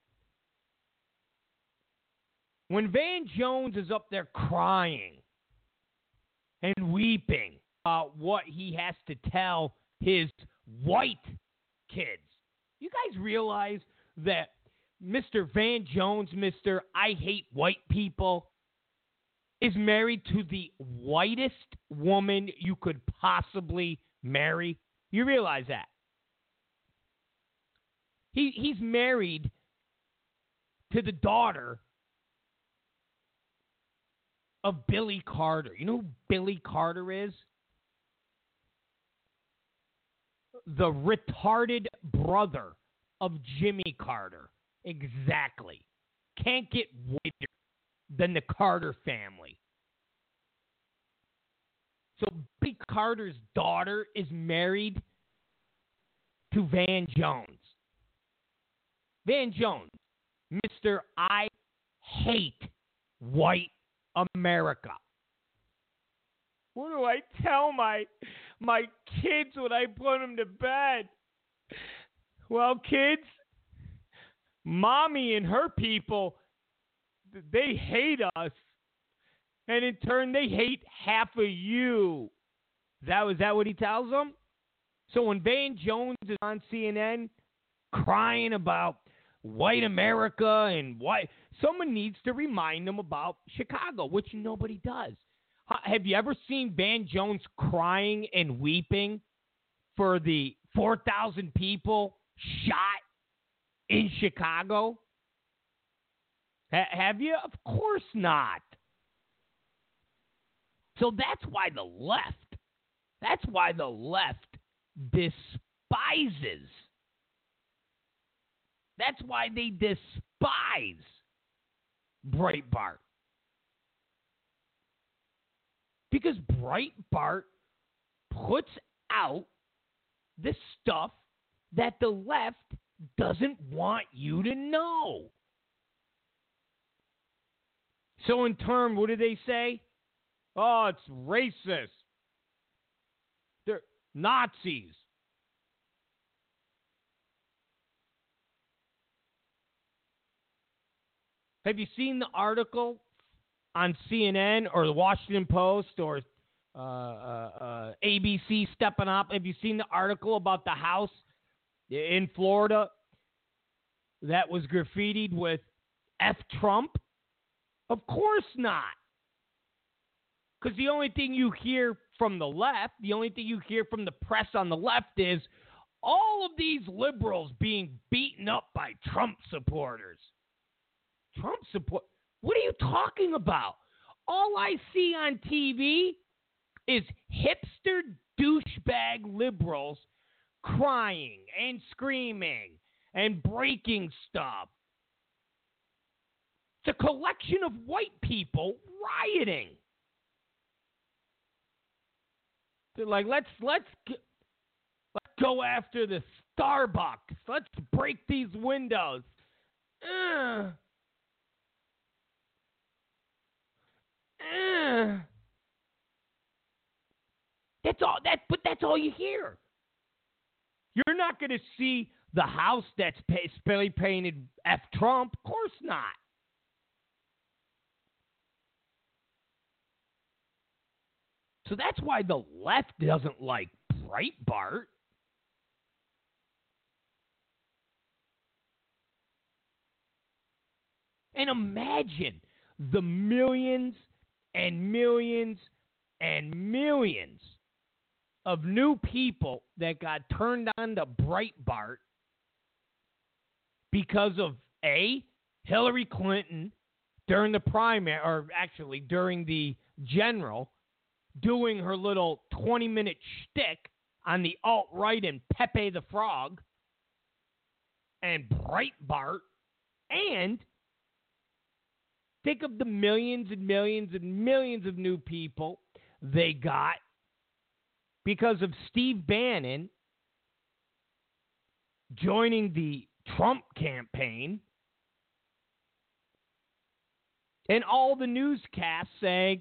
When Van Jones is up there crying and weeping about what he has to tell his white kids, you guys realize that Mr. Van Jones, Mr. I Hate White People, is married to the whitest woman you could possibly marry? You realize that? He's married to the daughter of Billy Carter. You know who Billy Carter is? The retarded brother of Jimmy Carter. Exactly. Can't get whiter than the Carter family. So Billy Carter's daughter is married to Van Jones. Van Jones, Mr. I Hate White America. What do I tell my kids when I put them to bed? Well, kids, mommy and her people, they hate us, and in turn, they hate half of you. Is that what he tells them? So when Van Jones is on CNN crying about white America and white, someone needs to remind them about Chicago, which nobody does. Have you ever seen Van Jones crying and weeping for the 4,000 people shot in Chicago? Have you? Of course not. So that's why the left, despises. That's why they despise Breitbart. Because Breitbart puts out the stuff that the left doesn't want you to know. So in turn, what do they say? Oh, it's racist. They're Nazis. Have you seen the article on CNN or the Washington Post or ABC stepping up? Have you seen the article about the house in Florida that was graffitied with F. Trump? Of course not. Because the only thing you hear from the left, the only thing you hear from the press on the left is all of these liberals being beaten up by Trump supporters. Trump support? What are you talking about? All I see on TV is hipster douchebag liberals crying and screaming and breaking stuff. It's a collection of white people rioting. They're like, let's go after the Starbucks. Let's break these windows. That's all. But that's all you hear. You're not going to see the house that's spray painted F. Trump. Of course not. So that's why the left doesn't like Breitbart. And imagine the millions and millions and millions of new people that got turned on to Breitbart because of A, Hillary Clinton during the primary, or actually during the general, doing her little 20-minute shtick on the alt-right and Pepe the Frog and Breitbart, and think of the millions and millions and millions of new people they got because of Steve Bannon joining the Trump campaign and all the newscasts saying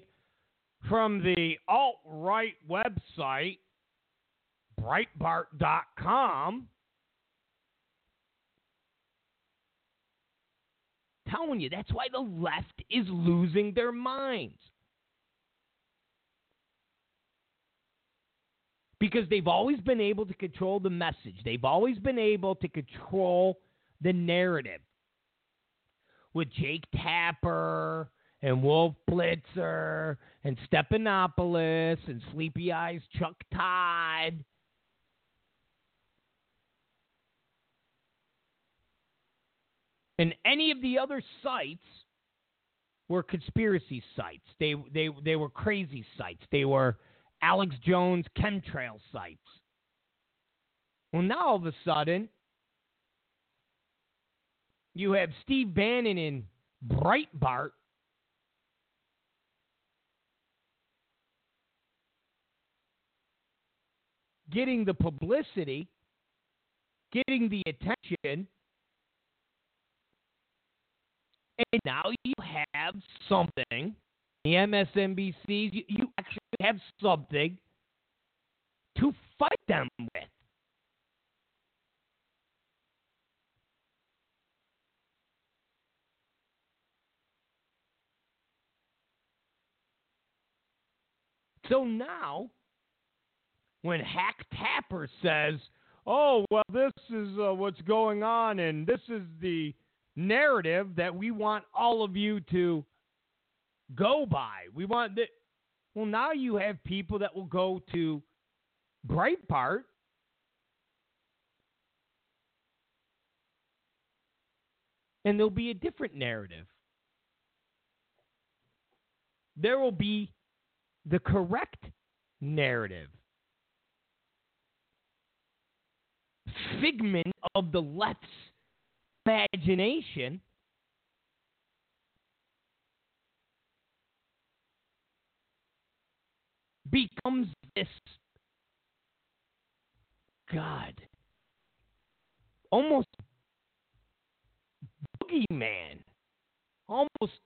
from the alt-right website, Breitbart.com, telling you that's why the left is losing their minds. Because they've always been able to control the message. They've always been able to control the narrative. With Jake Tapper and Wolf Blitzer and Stephanopoulos and Sleepy Eyes Chuck Todd. And any of the other sites were conspiracy sites. They were crazy sites. They were Alex Jones chemtrail sites. Well, now all of a sudden, you have Steve Bannon and Breitbart getting the publicity, getting the attention, and now you have something. The MSNBCs, you actually have something to fight them with. So now, when Hack Tapper says, oh, well, this is what's going on, and this is the narrative that we want all of you to go by. We want that. Well, now you have people that will go to Breitbart and there'll be a different narrative. There will be the correct narrative. Figment of the left's imagination. Becomes this God, almost boogeyman, almost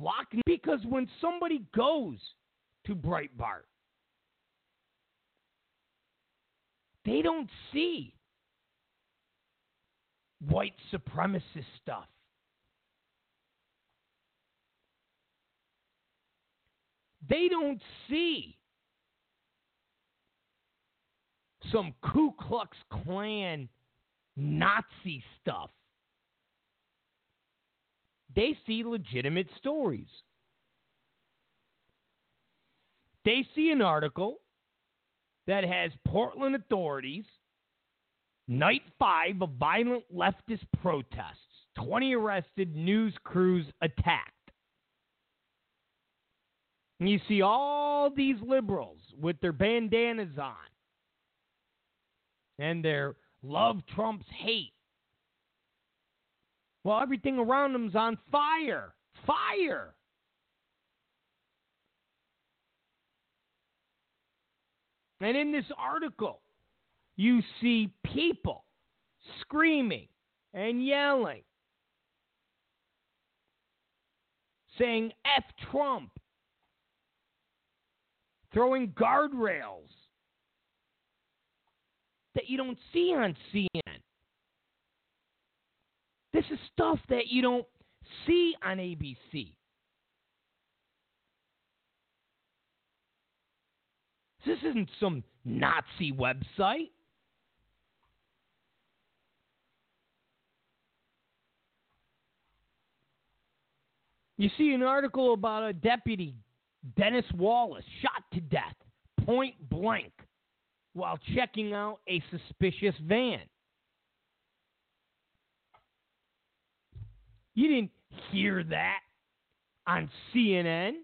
lock. Because when somebody goes to Breitbart, they don't see white supremacist stuff. They don't see some Ku Klux Klan Nazi stuff. They see legitimate stories. They see an article that has Portland authorities, night 5 of violent leftist protests, 20 arrested, news crews attacked. And you see all these liberals with their bandanas on and their love trumps hate. Well, everything around them's on fire. Fire! And in this article, you see people screaming and yelling, saying F Trump. Throwing guardrails that you don't see on CNN. This is stuff that you don't see on ABC. This isn't some Nazi website. You see an article about a deputy Dennis Wallace shot to death, point blank, while checking out a suspicious van. You didn't hear that on CNN.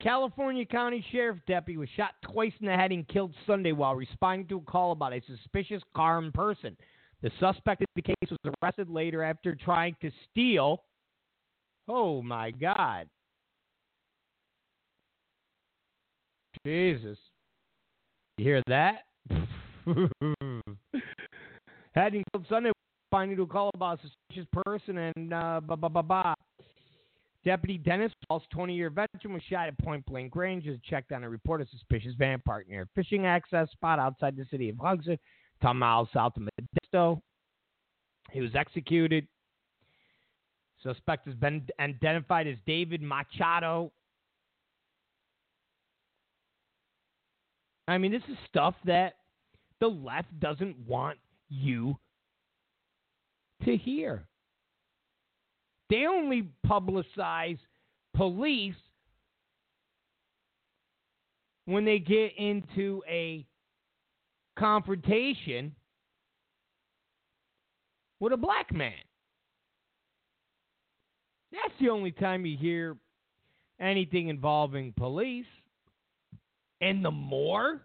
California County Sheriff Deputy was shot twice in the head and killed Sunday while responding to a call about a suspicious car in person. The suspect in the case was arrested later after trying to steal. Oh, my God. Jesus. You hear that? Had him killed Sunday while responding to a call about a suspicious person and Deputy Dennis Wallace, 20-year veteran, was shot at Point Blank Range as checked on a report of suspicious van parked near a fishing access spot outside the city of Hudson, 10 miles south of Modesto. He was executed. Suspect has been identified as David Machado. I mean, this is stuff that the left doesn't want you to hear. They only publicize police when they get into a confrontation with a black man. That's the only time you hear anything involving police. And the more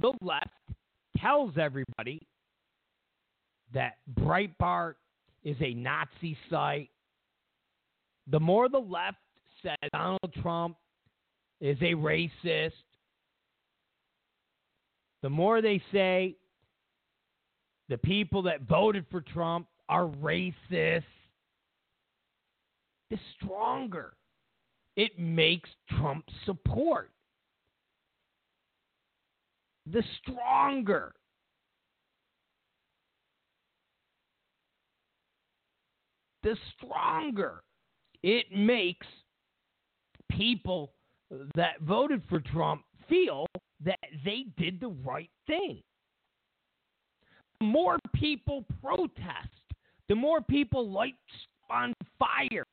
the left tells everybody that Breitbart is a Nazi site, the more the left says Donald Trump is a racist, the more they say the people that voted for Trump are racist, the stronger it makes Trump's support. The stronger. The stronger. It makes people that voted for Trump feel that they did the right thing. The more people protest, the more people light on fire,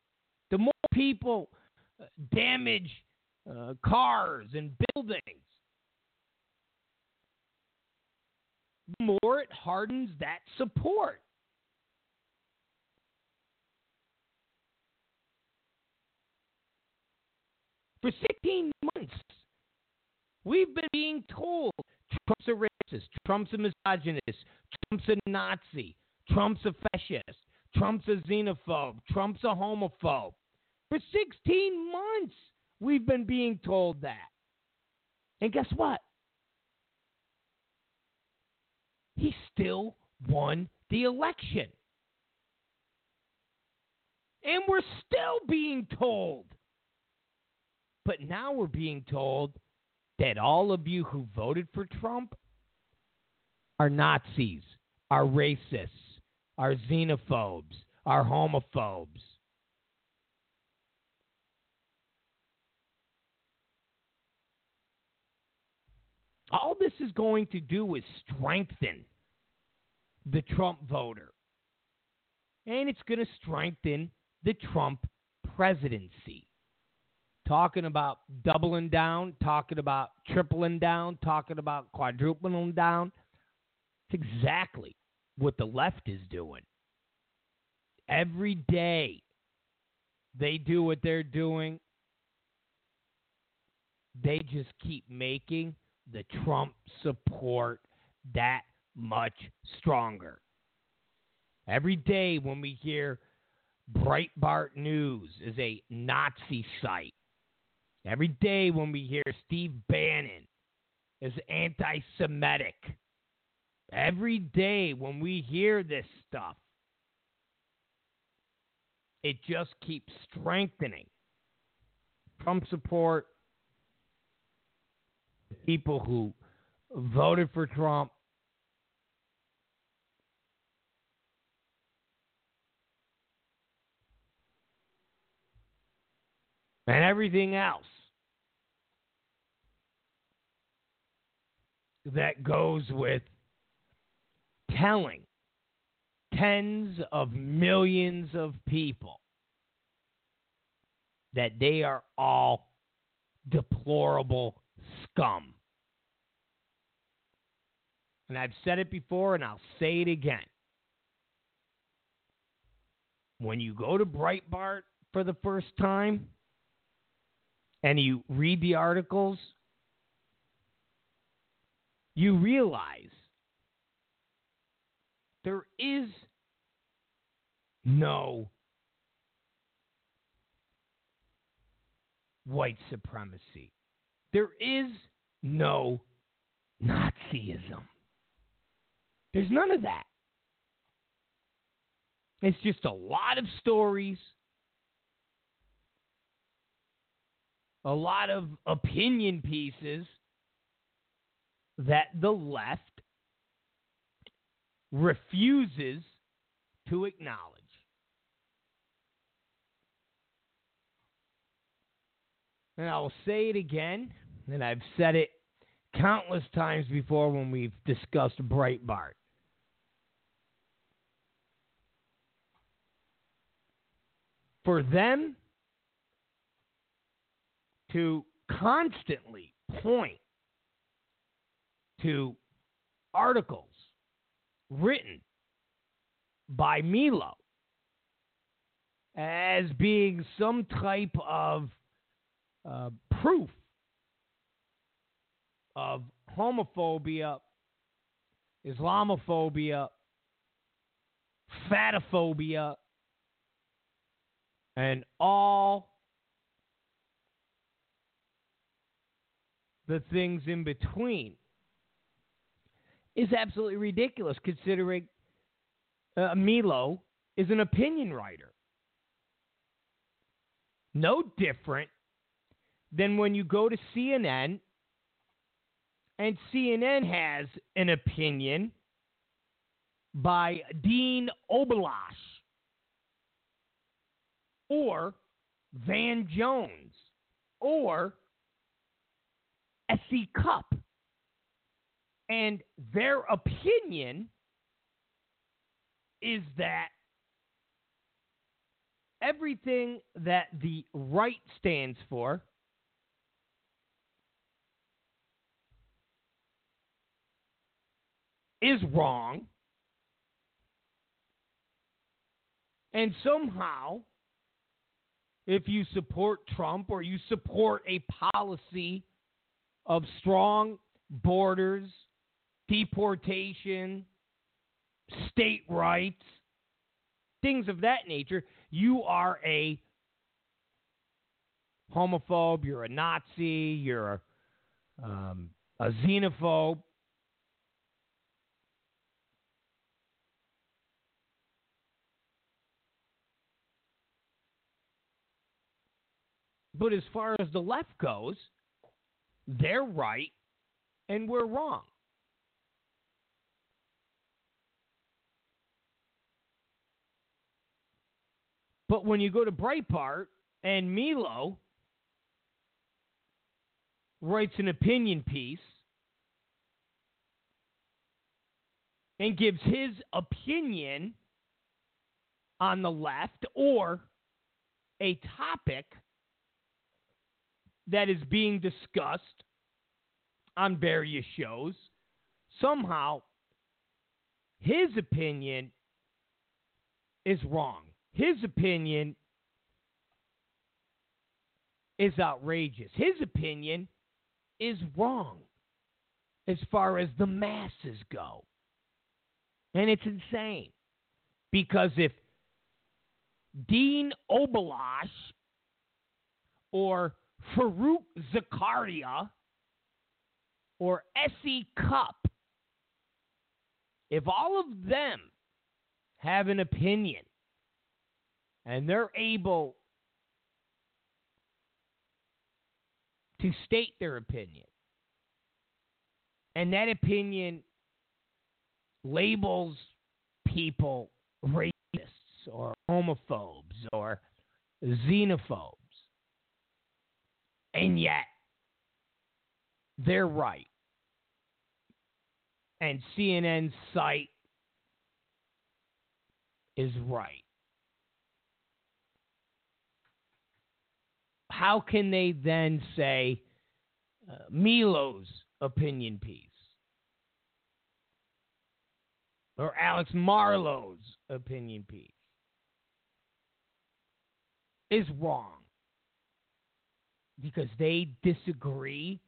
the more people damage cars and buildings, the more it hardens that support. For 16 months, we've been being told Trump's a racist, Trump's a misogynist, Trump's a Nazi, Trump's a fascist, Trump's a xenophobe, Trump's a homophobe. For 16 months, we've been being told that. And guess what? He still won the election. And we're still being told. But now we're being told that all of you who voted for Trump are Nazis, are racists, are xenophobes, are homophobes. All this is going to do is strengthen the Trump voter. And it's going to strengthen the Trump presidency. Talking about doubling down, talking about tripling down, talking about quadrupling down. It's exactly what the left is doing. Every day they do what they're doing. They just keep making the Trump support that much stronger. Every day when we hear Breitbart News is a Nazi site, every day when we hear Steve Bannon is anti-Semitic, every day when we hear this stuff, it just keeps strengthening Trump support. People who voted for Trump. And everything else that goes with telling tens of millions of people that they are all deplorable scum. And I've said it before and I'll say it again. When you go to Breitbart for the first time and you read the articles, you realize there is no white supremacy. There is no Nazism. There's none of that. It's just a lot of stories, a lot of opinion pieces that the left refuses to acknowledge. And I will say it again, and I've said it countless times before when we've discussed Breitbart. For them to constantly point to articles written by Milo as being some type of proof of homophobia, Islamophobia, fatophobia, and all the things in between is absolutely ridiculous, considering Milo is an opinion writer. No different than when you go to CNN and CNN has an opinion by Dean Oberlosh or Van Jones or SC Cup. And their opinion is that everything that the right stands for is wrong, and somehow, if you support Trump or you support a policy of strong borders, deportation, state rights, things of that nature, you are a homophobe, you're a Nazi, you're a xenophobe. But as far as the left goes, they're right and we're wrong. But when you go to Breitbart and Milo writes an opinion piece and gives his opinion on the left or a topic that is being discussed on various shows, somehow his opinion is wrong. His opinion is outrageous. His opinion is wrong as far as the masses go. And it's insane, because if Dean Obalash or Farouk Zakaria or Essie Cup, if all of them have an opinion and they're able to state their opinion, and that opinion labels people racists or homophobes or xenophobes, and yet they're right, and CNN's site is right, how can they then say Milo's opinion piece or Alex Marlowe's opinion piece is wrong? Because they disagree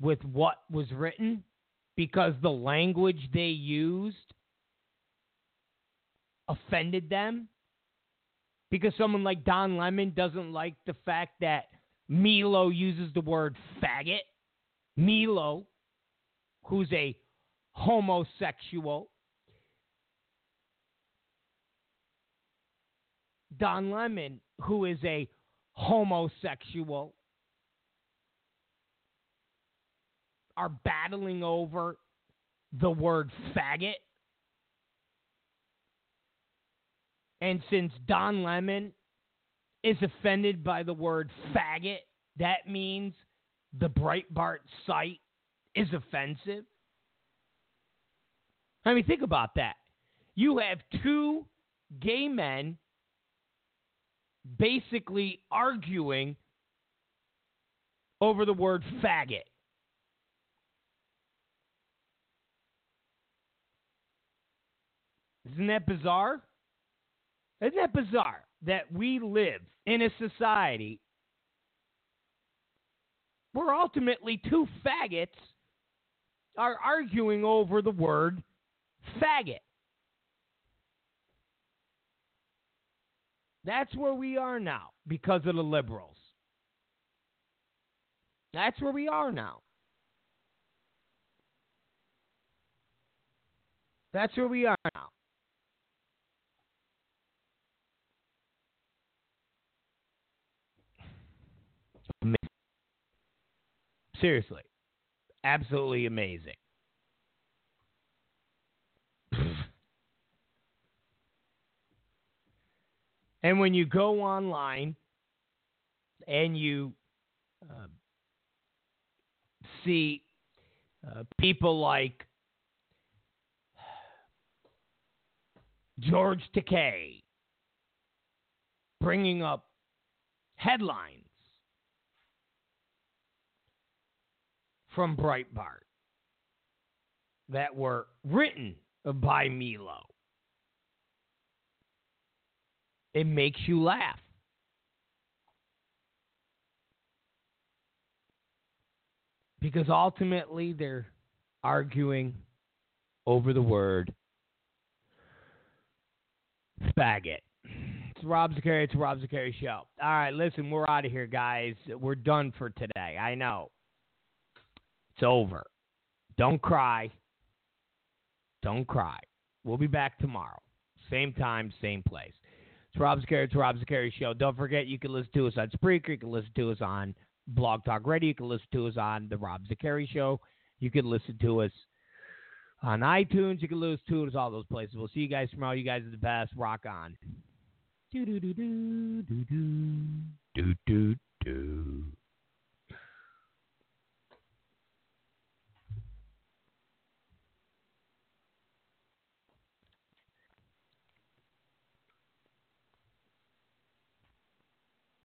with what was written, because the language they used offended them, because someone like Don Lemon doesn't like the fact that Milo uses the word faggot. Milo, who's a homosexual. Don Lemon, who is a homosexual, are battling over the word faggot. And since Don Lemon is offended by the word faggot, that means the Breitbart site is offensive. I mean, think about that. You have two gay men basically arguing over the word faggot. Isn't that bizarre? Isn't that bizarre that we live in a society where ultimately two faggots are arguing over the word faggot? That's where we are now because of the liberals. That's where we are now. That's where we are now. Amazing. Seriously. Absolutely amazing. And when you go online and you see people like George Takei bringing up headlines from Breitbart that were written by Milo. It makes you laugh. Because ultimately they're arguing over the word faggot. It's Rob Zicari. It's the Rob Zicari Show. All right, listen, we're out of here, guys. We're done for today. I know. It's over. Don't cry. Don't cry. We'll be back tomorrow. Same time, same place. It's Rob Zicari. It's the Rob Zicari Show. Don't forget, you can listen to us on Spreaker. You can listen to us on Blog Talk Radio. You can listen to us on The Rob Zicari Show. You can listen to us on iTunes. You can listen to us all those places. We'll see you guys tomorrow. You guys are the best. Rock on. Do do do do do do.